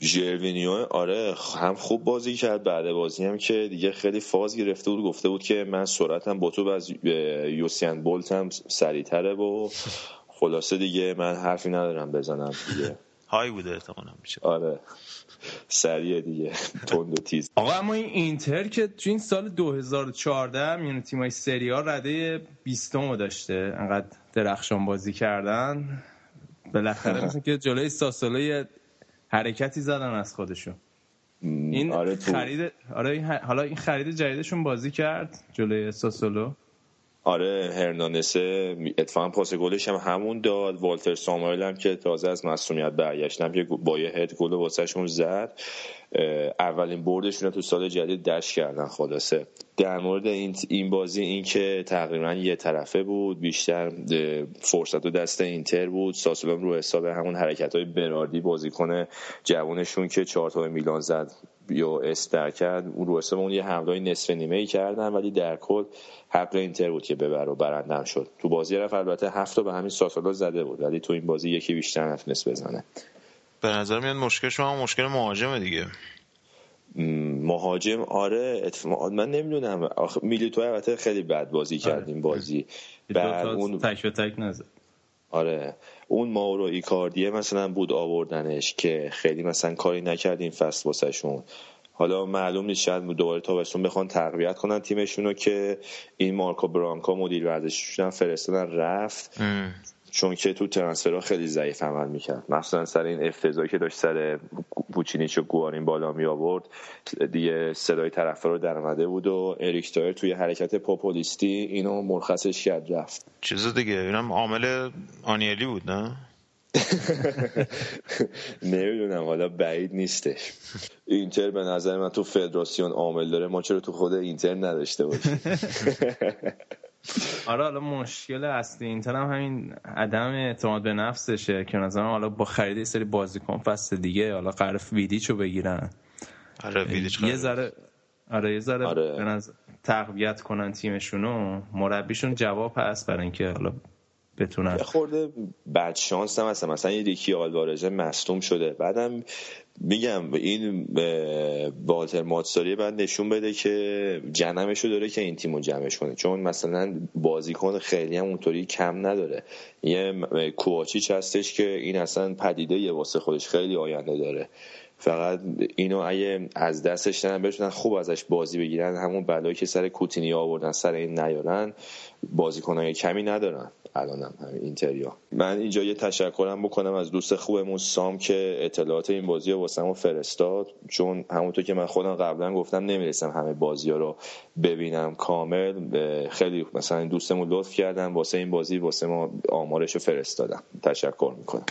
جروینیو آره هم خوب بازی کرد، بعد بازی هم که دیگه خیلی فاز گرفته بود، گفته بود که من سرعتم با تو از یوسین بولتم سریع‌تره و خلاصه دیگه من حرفی ندارم بزنم دیگه. های بوده احتمالاً میشه. آره. سریع دیگه تند و تیز. آقا اما این اینتر که تو این سال 2014 میون تیمای سری آ رده 20مو داشته، انقدر درخشان بازی کردن، بالاخره مثلا که جلوی ساسولو حرکتی زدن از خودشون. این آره خرید حالا این خرید جدیدشون بازی کرد جلوی ساسولو. آره هرناندز اتفاقا پاس گلش هم همون داد، والتر ساموئل هم که تازه از معصومیت برگشتم که با یه هد گل واسهشون زد، اولین بردشون تو سال جدید دشت کردن. خلاصه در مورد این بازی، این که تقریبا یه طرفه بود، بیشتر فرصت و دست اینتر بود. ساسولو رو حساب همون حرکت‌های براردی بازیکن جوانشون که 4 تا میلان زد یا استر کرد، اون رو حساب اون یه حمله‌های نصف نیمه‌ای کردن، ولی در کل حق اینتر بود که ببره و برنده شد. تو بازی رفت البته 7 تا به همین ساسولو زده بود، ولی تو این بازی یکی بیشتر نتونست بزنه. به نظر میاد مشکل شما مشکل مهاجمه دیگه. مهاجم آره اتفاقا من نمیدونم، آخه میلیتو البته خیلی بد بازی کرد این بازی. بعد اون تک به تک نزد. آره اون ماورو ایکاردیه مثلا بود آوردنش که خیلی مثلا کاری نکرد این فصل واسهشون. حالا معلوم نیست شاید دوباره تابستون بخوان تقویت کنن تیمشونو که این مارکو برانکا مدیر ورزشیشون فرستادن رفت. چون که تو ترانسفرها خیلی ضعیف عمل میکرد، مخصوصا سر این افتضاحی که داشت سر بوچینیچ و گوارین بالا می آورد دیگه، صدای طرفدار رو درآمده بود و اریک تایر توی حرکت پاپولیستی اینو مرخصش کرد رفت. چیز دیگه اینم عامل آنیلی بود نه؟ نمیدونم حالا بعید نیستش. اینتر به نظر من تو فدراسیون عامل داره، ما چرا تو خود اینتر نداشته باشیم؟ آره حالا مشکل اصلی اینتر هم همین عدم اعتماد به نفسشه که مثلا حالا با خرید سری بازیکن فصل دیگه حالا قراره ویدیچو بگیرن. آره ویدیچ یه ذره به نظر تقویت کنن تیمشونو، مربیشون جواب هست برای اینکه حالا بتونن. یه خورده بعد شانس هم هست، مثلا یه ریکی آلوارز مصدوم شده، بعدم میگم این والتر ماتساری بعد نشون بده که جنمشو داره که این تیمو جمعش کنه، چون مثلا بازیکن خیلی هم اونطوری کم نداره. یه کواچیچ هستش که این اصلا پدیده یه واسه خودش خیلی آینده داره، فقط اینو اگه از دستش ندن بتونن خوب ازش بازی بگیرن، همون بلایی که سر کوتینی آوردن سر این نیارن. بازیکنای کمی ندارن الانم همین اینتریا. من اینجا یه تشکرم بکنم از دوست خوبمون سام که اطلاعات این بازی رو واسمون فرستاد، چون همونطور که من خودم قبلا گفتم نمیرسم همه بازی‌ها رو ببینم کامل، خیلی مثلا دوستمون لطف کردن واسه این بازی واسه ما آمارش رو فرستادن. تشکر میکنم.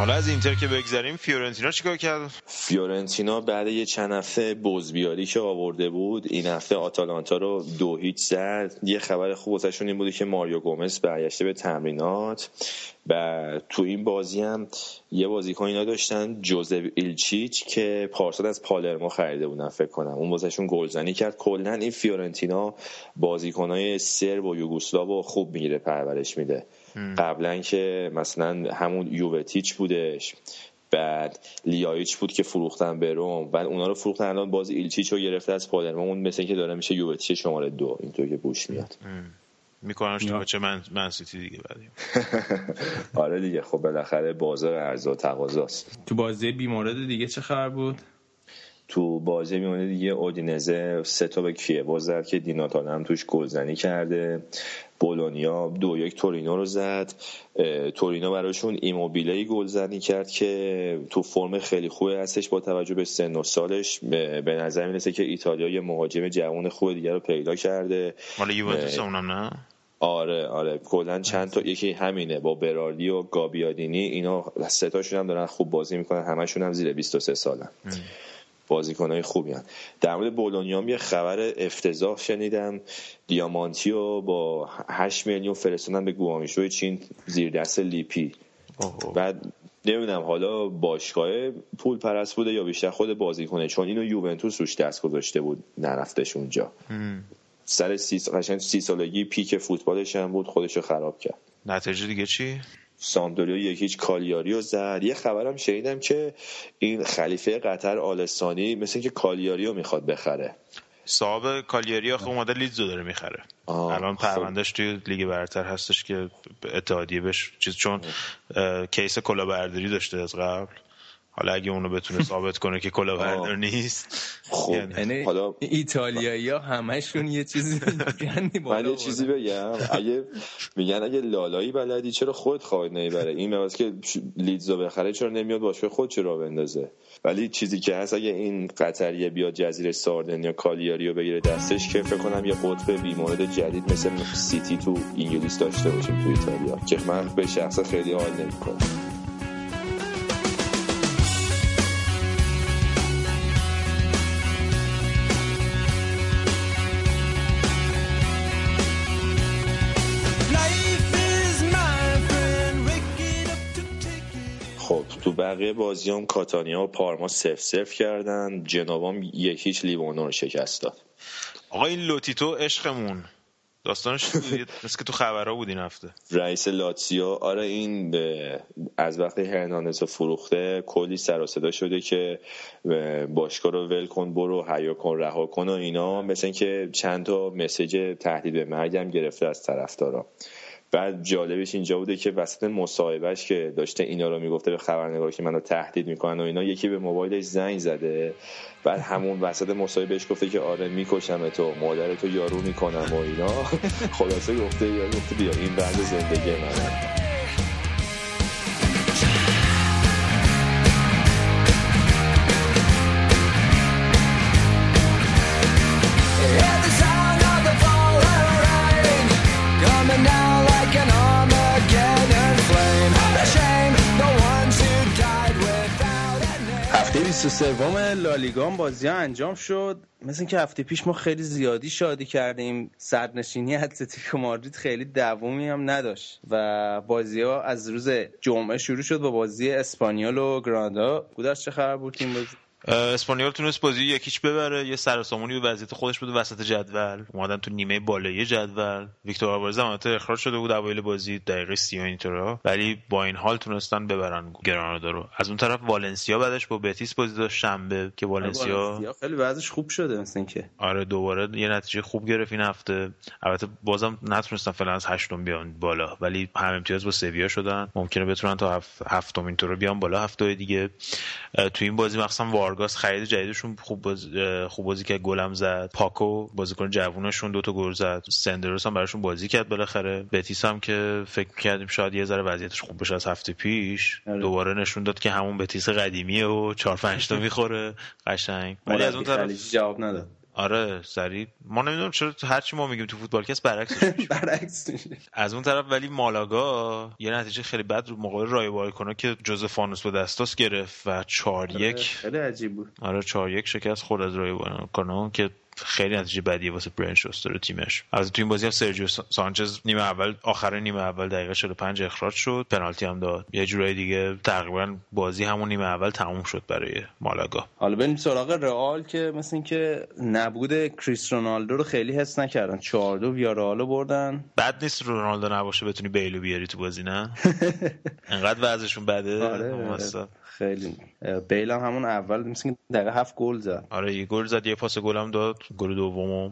حالا از اینتر که بگذاریم، فیورنتینا چیکار کرد؟ فیورنتینا بعد یه چند هفته بزبیاری که آورده بود، این هفته آتالانتا رو 2-0 زد. یه خبر خوب واسهشون این بودی که ماریو گومز برگشته به تمرینات و تو این بازی هم یه بازیکن اینا داشتن، جوزف ایلچیچ که پارسال از پالرمو خریده بودن فکر کنم، اون واسهشون گلزنی کرد. کلا این فیورنتینا بازیکنای سرب و یوگسلاو خوب میگیره، پرورش میده. قبلا که مثلا همون یووتیچ بودش، بعد لیایچ بود که فروختن به روم، بعد اونا رو فروختن، الان باز ایلچیچو گرفته از پالرمو، اون مثلا که داره میشه یووتیچ شماره 2، اینطور که بوش میاد میکنمش تو بچه من سیتی دیگه بعدیم. آره دیگه، خب بالاخره بازار عرض و تقاضاست. تو بازی بیمورد دیگه چه خبر بود؟ تو بازی بیمورد دیگه اودینزه 3 تا به کیو زد که دیناتاله هم توش گلزنی کرده. بولونیا 2-1 تورینو رو زد. تورینو براشون ایموبیله گلزنی کرد که تو فرم خیلی خوبه هستش، با توجه به سن و سالش به نظر میرسه که ایتالیا یه مهاجم جوان خوب دیگه رو پیدا کرده. مال یوونتوس اونم نه؟ آره کلا چند تا، یکی همینه با براردی و گابیادینی، اینا 3 تاشون هم دارن خوب بازی میکنن، همشون هم زیر 23 سالن. بازیکنای خوبی هستند. در مورد بولونیا یه خبر افتضاح شنیدم، دیامانتیو با 8 میلیون فرستادن به گوامیشو چین زیر دست لیپی. بعد نمیدونم حالا باشگاه پول پرست بوده یا بیشتر خود بازیکنه، چون اینو یوونتوس روش دست گذاشته بود نرفتش اونجا. سر 30 سالگی پیک فوتبالش هم بود، خودشو خراب کرد. نتیجه دیگه چی؟ سامدوریا 1-0 کالیاری رو زد. یه خبرم شنیدم که این خلیفه قطر آل ثانی مثل که کالیاری رو میخواد بخره. صاحب کالیاری خب اومده لیدز رو داره میخره. الان پروندهش توی لیگ برتر هستش که اتحادیه بهش چیز، چون کیس کلاهبرداری داشته از قبل، حالا اگه اونو بتونه ثابت کنه که کلاهبردار نیست. خب یعنی حالا ایتالیایی‌ها همشون یه چیزی میگن. ولی چیزی بگم، اگه میگن اگه لالایی بلدی چرا خود خواهد نمیبره، این واسه که لیدزو بخره چرا نمیاد باشه خود چرا بندازه. ولی چیزی که هست، اگه این قطریه بیاد جزیره ساردینیا کالیاریو بگیره دستش، که فکر کنم یه قطب بیمورد جدید مثل سیتی تو انگلیس داشته باشیم تو ایتالیا، که من به شخصا خیلی حال نمی‌کنم. تو بقیه بازی هم کاتانیا و پارما 0-0 کردن، جنوا هم 1-0 لیوانو رو شکست داد. آقا این لوتیتو عشقمون داستانش مثل که تو خبرها بود این هفته، رئیس لاتسیو. آره این از وقتی هرناندز رو فروخته کلی سر و صدا شده که باشگاه رو ول کن، برو حیا کن، رها کن و اینا، مثل اینکه چند تا مسیج تهدید به مرگ هم گرفته از طرفدارا. بعد جالبش اینجا بوده که وسط مصاحبهش که داشته اینا رو میگفته به خبرنگارا که منو تهدید میکنن و اینا، یکی به موبایلش زنگ زده، بعد همون وسط مصاحبهش گفته که آره میکشمت و مادرتو یارو میکنم و اینا. خلاصه گفته بیا این بعد زندگی منه. سوم لالیگا بازی‌ها انجام شد. مثل که هفته پیش ما خیلی زیادی شادی کردیم، سرنشینی اتلتیکو مادرید خیلی دوامی هم نداشت و بازی‌ها از روز جمعه شروع شد با بازی اسپانیول و گرانادا. گوداش چه خبر بود این بازی؟ اسپانیول تونست بازی 1-0 ببره، یه سرسامونی به وضعیت خودش بود وسط جدول، اومدن تو نیمه بالایی جدول. ویکتور آلوارز البته اخراج شده بود اوایل بازی دقیقه 30 اینطورا، ولی با این حال تونستن ببرن گرانادا رو. از اون طرف والنسیا بعدش با بتیس بازی داشت شنبه که والنسیا خیلی وضعش خوب شده، مثلا که آره دوباره یه نتیجه خوب گرفت این هفته. البته بازم نتونستن فعلا از هشتم بیان بالا، ولی هم امتیاز با سویا شدن، ممکنه بتونن تا هفتم اینطورا بیان بالا هفته دیگه. تو این بازی مثلا وارگاس خرید جدیدشون خوب بازی کرد، گلم زد. پاکو بازیکن جوونشون 2 تا گل زد. سندروس هم براشون بازی کرد بالاخره. بتیس هم که فکر کردیم شاید یه ذره وضعیتش خوب بشه از هفته پیش، دوباره نشون داد که همون بتیس قدیمیه و 4-5 تا میخوره قشنگ، ولی از اون طرف جواب نداد. آره سریع. ما نمیدونم چرا هرچی ما میگیم تو فوتبال کس برعکسش میشه. برعکسش میشه. از اون طرف ولی مالاگا یه نتیجه خیلی بد رو مقابل رای بایکونا که جزء فانوس به دستاس گرفت و 4-1 خیلی عجیب بود. آره 4-1 شکست خورد از رای بایکونا که خیلی نتیجه بدیه واسه برنشوستر و تیمش. از تو این بازی هم سرجیو سانچز آخر نیمه اول دقیقه 45 اخراج شد، پنالتی هم داد. یه جورایی دیگه تقریبا بازی همون نیمه اول تموم شد برای مالاگا. حالا بریم سراغ رئال که مثل اینکه نبود کریس رونالدو رو خیلی حس نکردن. 4-2 ویارئالو بردن. بد نیست رونالدو نباشه بتونی بیلو بیاری تو بازی، نه؟ انقدر وضعشون بده. آره خیلی بیل هم همون اول مثل اینکه دقیقه 7 گل زد. آره یه گل زد، یه پاس گل هم داد. گل دومو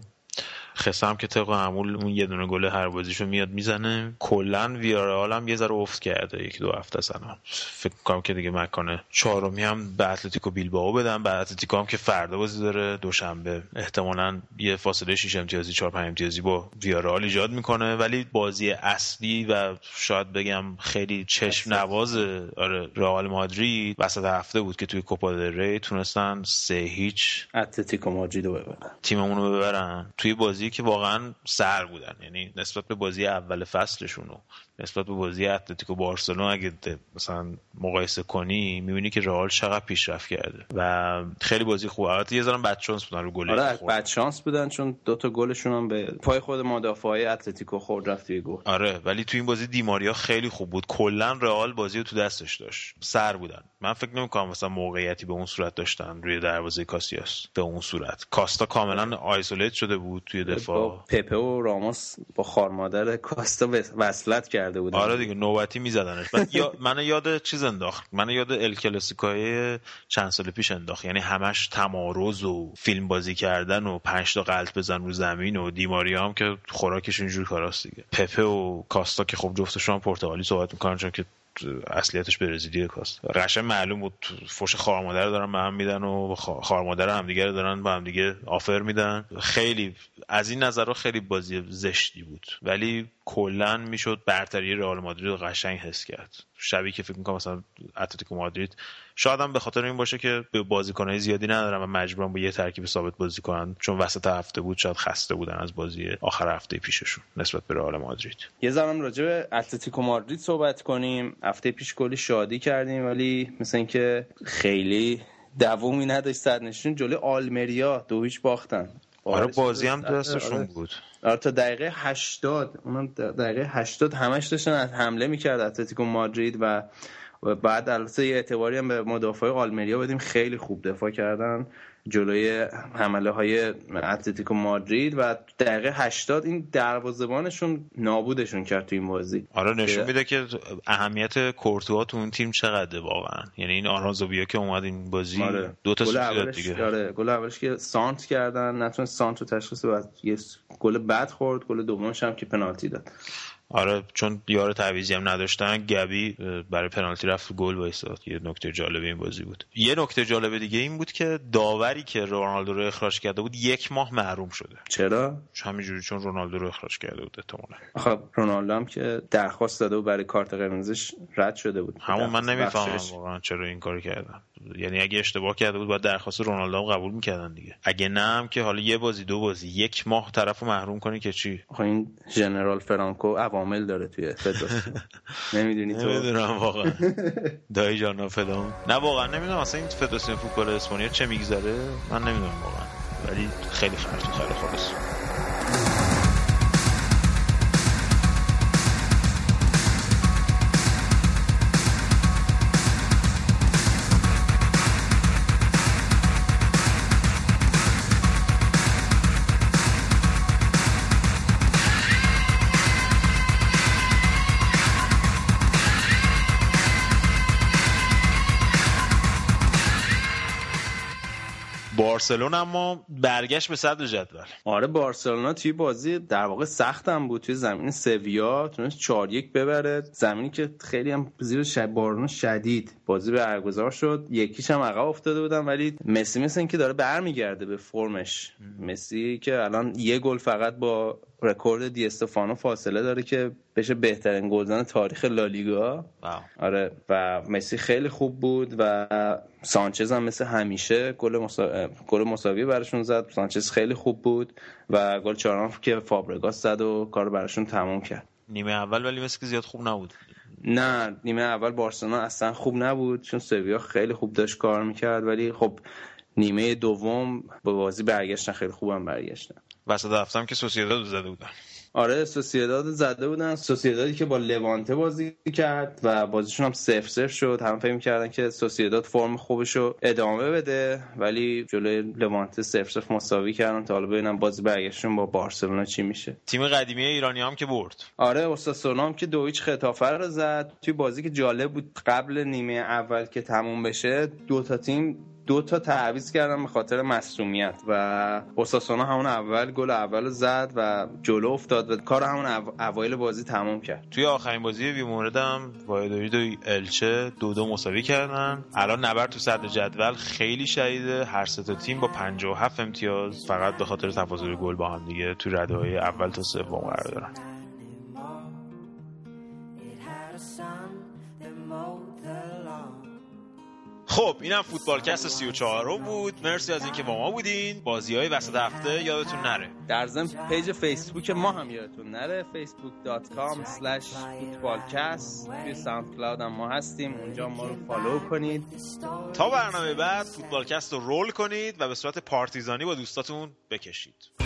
خسام که طبق معمول اون یه دونه گل هر بازیشو میاد میزنه. کلا ویارئال هم یه ذره افت کرده یک دو هفته سنا، فکر کنم که دیگه مکانه چهارمی هم به اتلتیکو بیلبائو بدن. به اتلتیکو هم که فردا بازی داره دوشنبه، احتمالاً یه فاصله 6 امتیازی 4 5 امتیازی با ویارئال ایجاد میکنه، ولی بازی اصلی و شاید بگم خیلی چشم نواز آره رئال مادرید وسط هفته بود که توی کوپا دل ری تونستن 3-0 اتلتیکو مادریدو ببرن، تیممون رو ببرن توی بازی که واقعا سر بودن. یعنی نسبت به بازی اول فصلشون و نسبت به بازی اتلتیکو بارسلونا اگه مثلا مقایسه کنی میبینی که رئال چقدر پیشرفت کرده و خیلی بازی خوبه. البته یه ذره بد شانس بودن رو گل خورد. آره بد شانس بودن چون دوتا گلشون هم به پای خود مدافعای اتلتیکو خورد رفت توی گل. آره ولی تو این بازی دیماریا خیلی خوب بود. کلا رئال بازی رو تو دستش داشت، سر بودن. من فکر نمی‌کنم مثلا موقعیتی به اون صورت داشتن روی دروازه کاسیاس به اون صورت. کاستا کاملا آیزولیت شده بود توی دفاع. پپه و راموس با خارمادر کاستا وصلت کرده بودن. آره دیگه نوبتی میزدنش. من یاد چیز انداخت، من یاد ال کلاسیکوی چند سال پیش انداخت. یعنی همش تمارض و فیلم بازی کردن و 5 تا غلط بزن رو زمین و دیماریا هم که خوراکش اینجور کاراست دیگه. پپه و کاستا که خب جفتشون پرتغالی صحبت میکنن چون که اصلیتش برزیلیه کاست. قشنگ معلوم بود فوش خارمادر دارن به هم میدن و خارمادر هم دیگه دارن به هم دیگه آفر میدن. خیلی از این نظرها خیلی بازی زشتی بود ولی کلا میشد برتری رئال مادرید رو قشنگ حس کرد. شبیه که فکر میکنم مثلا اتلتیکو مادرید شاید هم به خاطر این باشه که به بازیکن‌های زیادی ندارن و مجبورن با یه ترکیب ثابت بازی کنن، چون وسط هفته بود شاید خسته بودن از بازی آخر هفته پیششون نسبت به رئال مادرید. یه زمان راجع به اتلتیکو مادرید صحبت کنیم. هفته پیش کلی شادی کردیم ولی مثلا اینکه خیلی دوامی نداشت. صد نشون جلوی آلمریا 2-0 باختن. آره بازی هم دستشون بود. آره تا دقیقه 80 اونم دقیقه 80 همش داشتن از حمله میکرد اتلتیکو مادرید و بعد البته یه اعتباری هم به مدافع آلمریا بدیم، خیلی خوب دفاع کردن جلوی حمله های اتلتیکو مادرید و دقیقه 80 این دروازه‌بانشون نابودشون کرد تو این بازی. آره نشون میده که اهمیت کورتوا تو اون تیم چقدره واقعا. یعنی این آرازوبیا که اومد این بازی آره. دو تا سوتی دیگه. آره گل اولش که سانت کردن نتون سانت رو تشخیص بعد یه گل بد خورد، گل دومش هم که پنالتی داد. آره چون یار تعویضی هم نداشتن، گبی برای پنالتی رفت گل وایساد. یه نکته جالب این بازی بود. یه نکته جالب دیگه این بود که داوری که رونالدو رو اخراج کرده بود 1 ماه محروم شده. چرا؟ همینجوری چون رونالدو رو اخراج کرده بود احتمالاً. آخه رونالدو هم که درخواست داده بود برای کارت قرمزش رد شده بود. همون من نمیفهمم واقعا چرا این کارو کردن. یعنی اگه اشتباه کرده بود باید درخواست رونالدو هم قبول می‌کردن دیگه. اگه نه هم که حالا یه بازی دو بازی 1 ماه طرفو محروم کنی که چی؟ آخه این ژنرال فرانکو عامل داره توی فدراسیون. نمیدونی تو؟ نمیدونم واقعا. دایی جانا فلان. نه واقعا نمیدونم اصلا این فدراسیون فوتبال اسپانیا چه میگذره؟ من نمیدونم واقعا. ولی خیلی خرج خالص. بارسلون اما برگشت به صدر جدول. آره بارسلونا توی بازی در واقع سخت هم بود. توی زمین سویا تونست 4-1 ببره، زمینی که خیلی هم زیر بارون شدید بازی برگزار شد. یکیش هم عقب افتاده بودن ولی مسی مثل اینکه داره برمیگرده به فرمش. مسی که الان 1 گل فقط با رکورد دی استفانو فاصله داره که بشه بهترین گلزن تاریخ لالیگا. آره و مسی خیلی خوب بود و سانچز هم مثل همیشه گل مساوی براشون زد. سانچز خیلی خوب بود و گل چهارم که فابرگاس زد و کار براشون تموم کرد. نیمه اول ولی مسی که زیاد خوب نبود. نه نیمه اول بارسلونا اصلا خوب نبود چون سویا خیلی خوب داشت کار میکرد، ولی خب نیمه دوم با بازی برگشتن، خیلی خوبم برگشتن. وسط هفتم که سوسییداد زده بودن. آره سوسییداد زده بودن، سوسییدادی که با لوانته بازی کرد و بازیشون هم 0-0 شد. هم فکر می‌کردن که سوسییداد فرم خوبشو ادامه بده، ولی جلوی لوانته 0-0 مساوی کردن تا حالا ببینم بازی برگشتشون با بارسلونا چی میشه. تیم قدیمی ایرانی هم که برد. آره اوساسونا هم که 2-0 خطافه رو زد. توی بازی که جالب بود قبل نیمه اول که تموم بشه دو تا تعویض کردن به خاطر مصدومیت و اوساسونا همون اول گل اولو زد و جلو افتاد و کار همون اوایل بازی تمام کرد. توی آخرین بازی بی موردم وایادولید و الچه 2-2 مساوی کردن. الان نبرد تو صدر جدول خیلی شدیده، هر سه تا تیم با 57 امتیاز فقط به خاطر تفاضل گل با هم دیگه تو رده‌های اول تا سوم قرار دارن. خب اینم فوتبالکست 34 بود. مرسی از اینکه با ما بودین. بازی‌های وسط هفته یادتون نره. در ضمن پیج فیسبوک ما هم یادتون نره، facebook.com/footballcast. توی ساوندکلاود هم ما هستیم، اونجا ما رو فالو کنید. تا برنامه بعد فوتبالکست رو رول کنید و به صورت پارتیزانی با دوستاتون بکشید.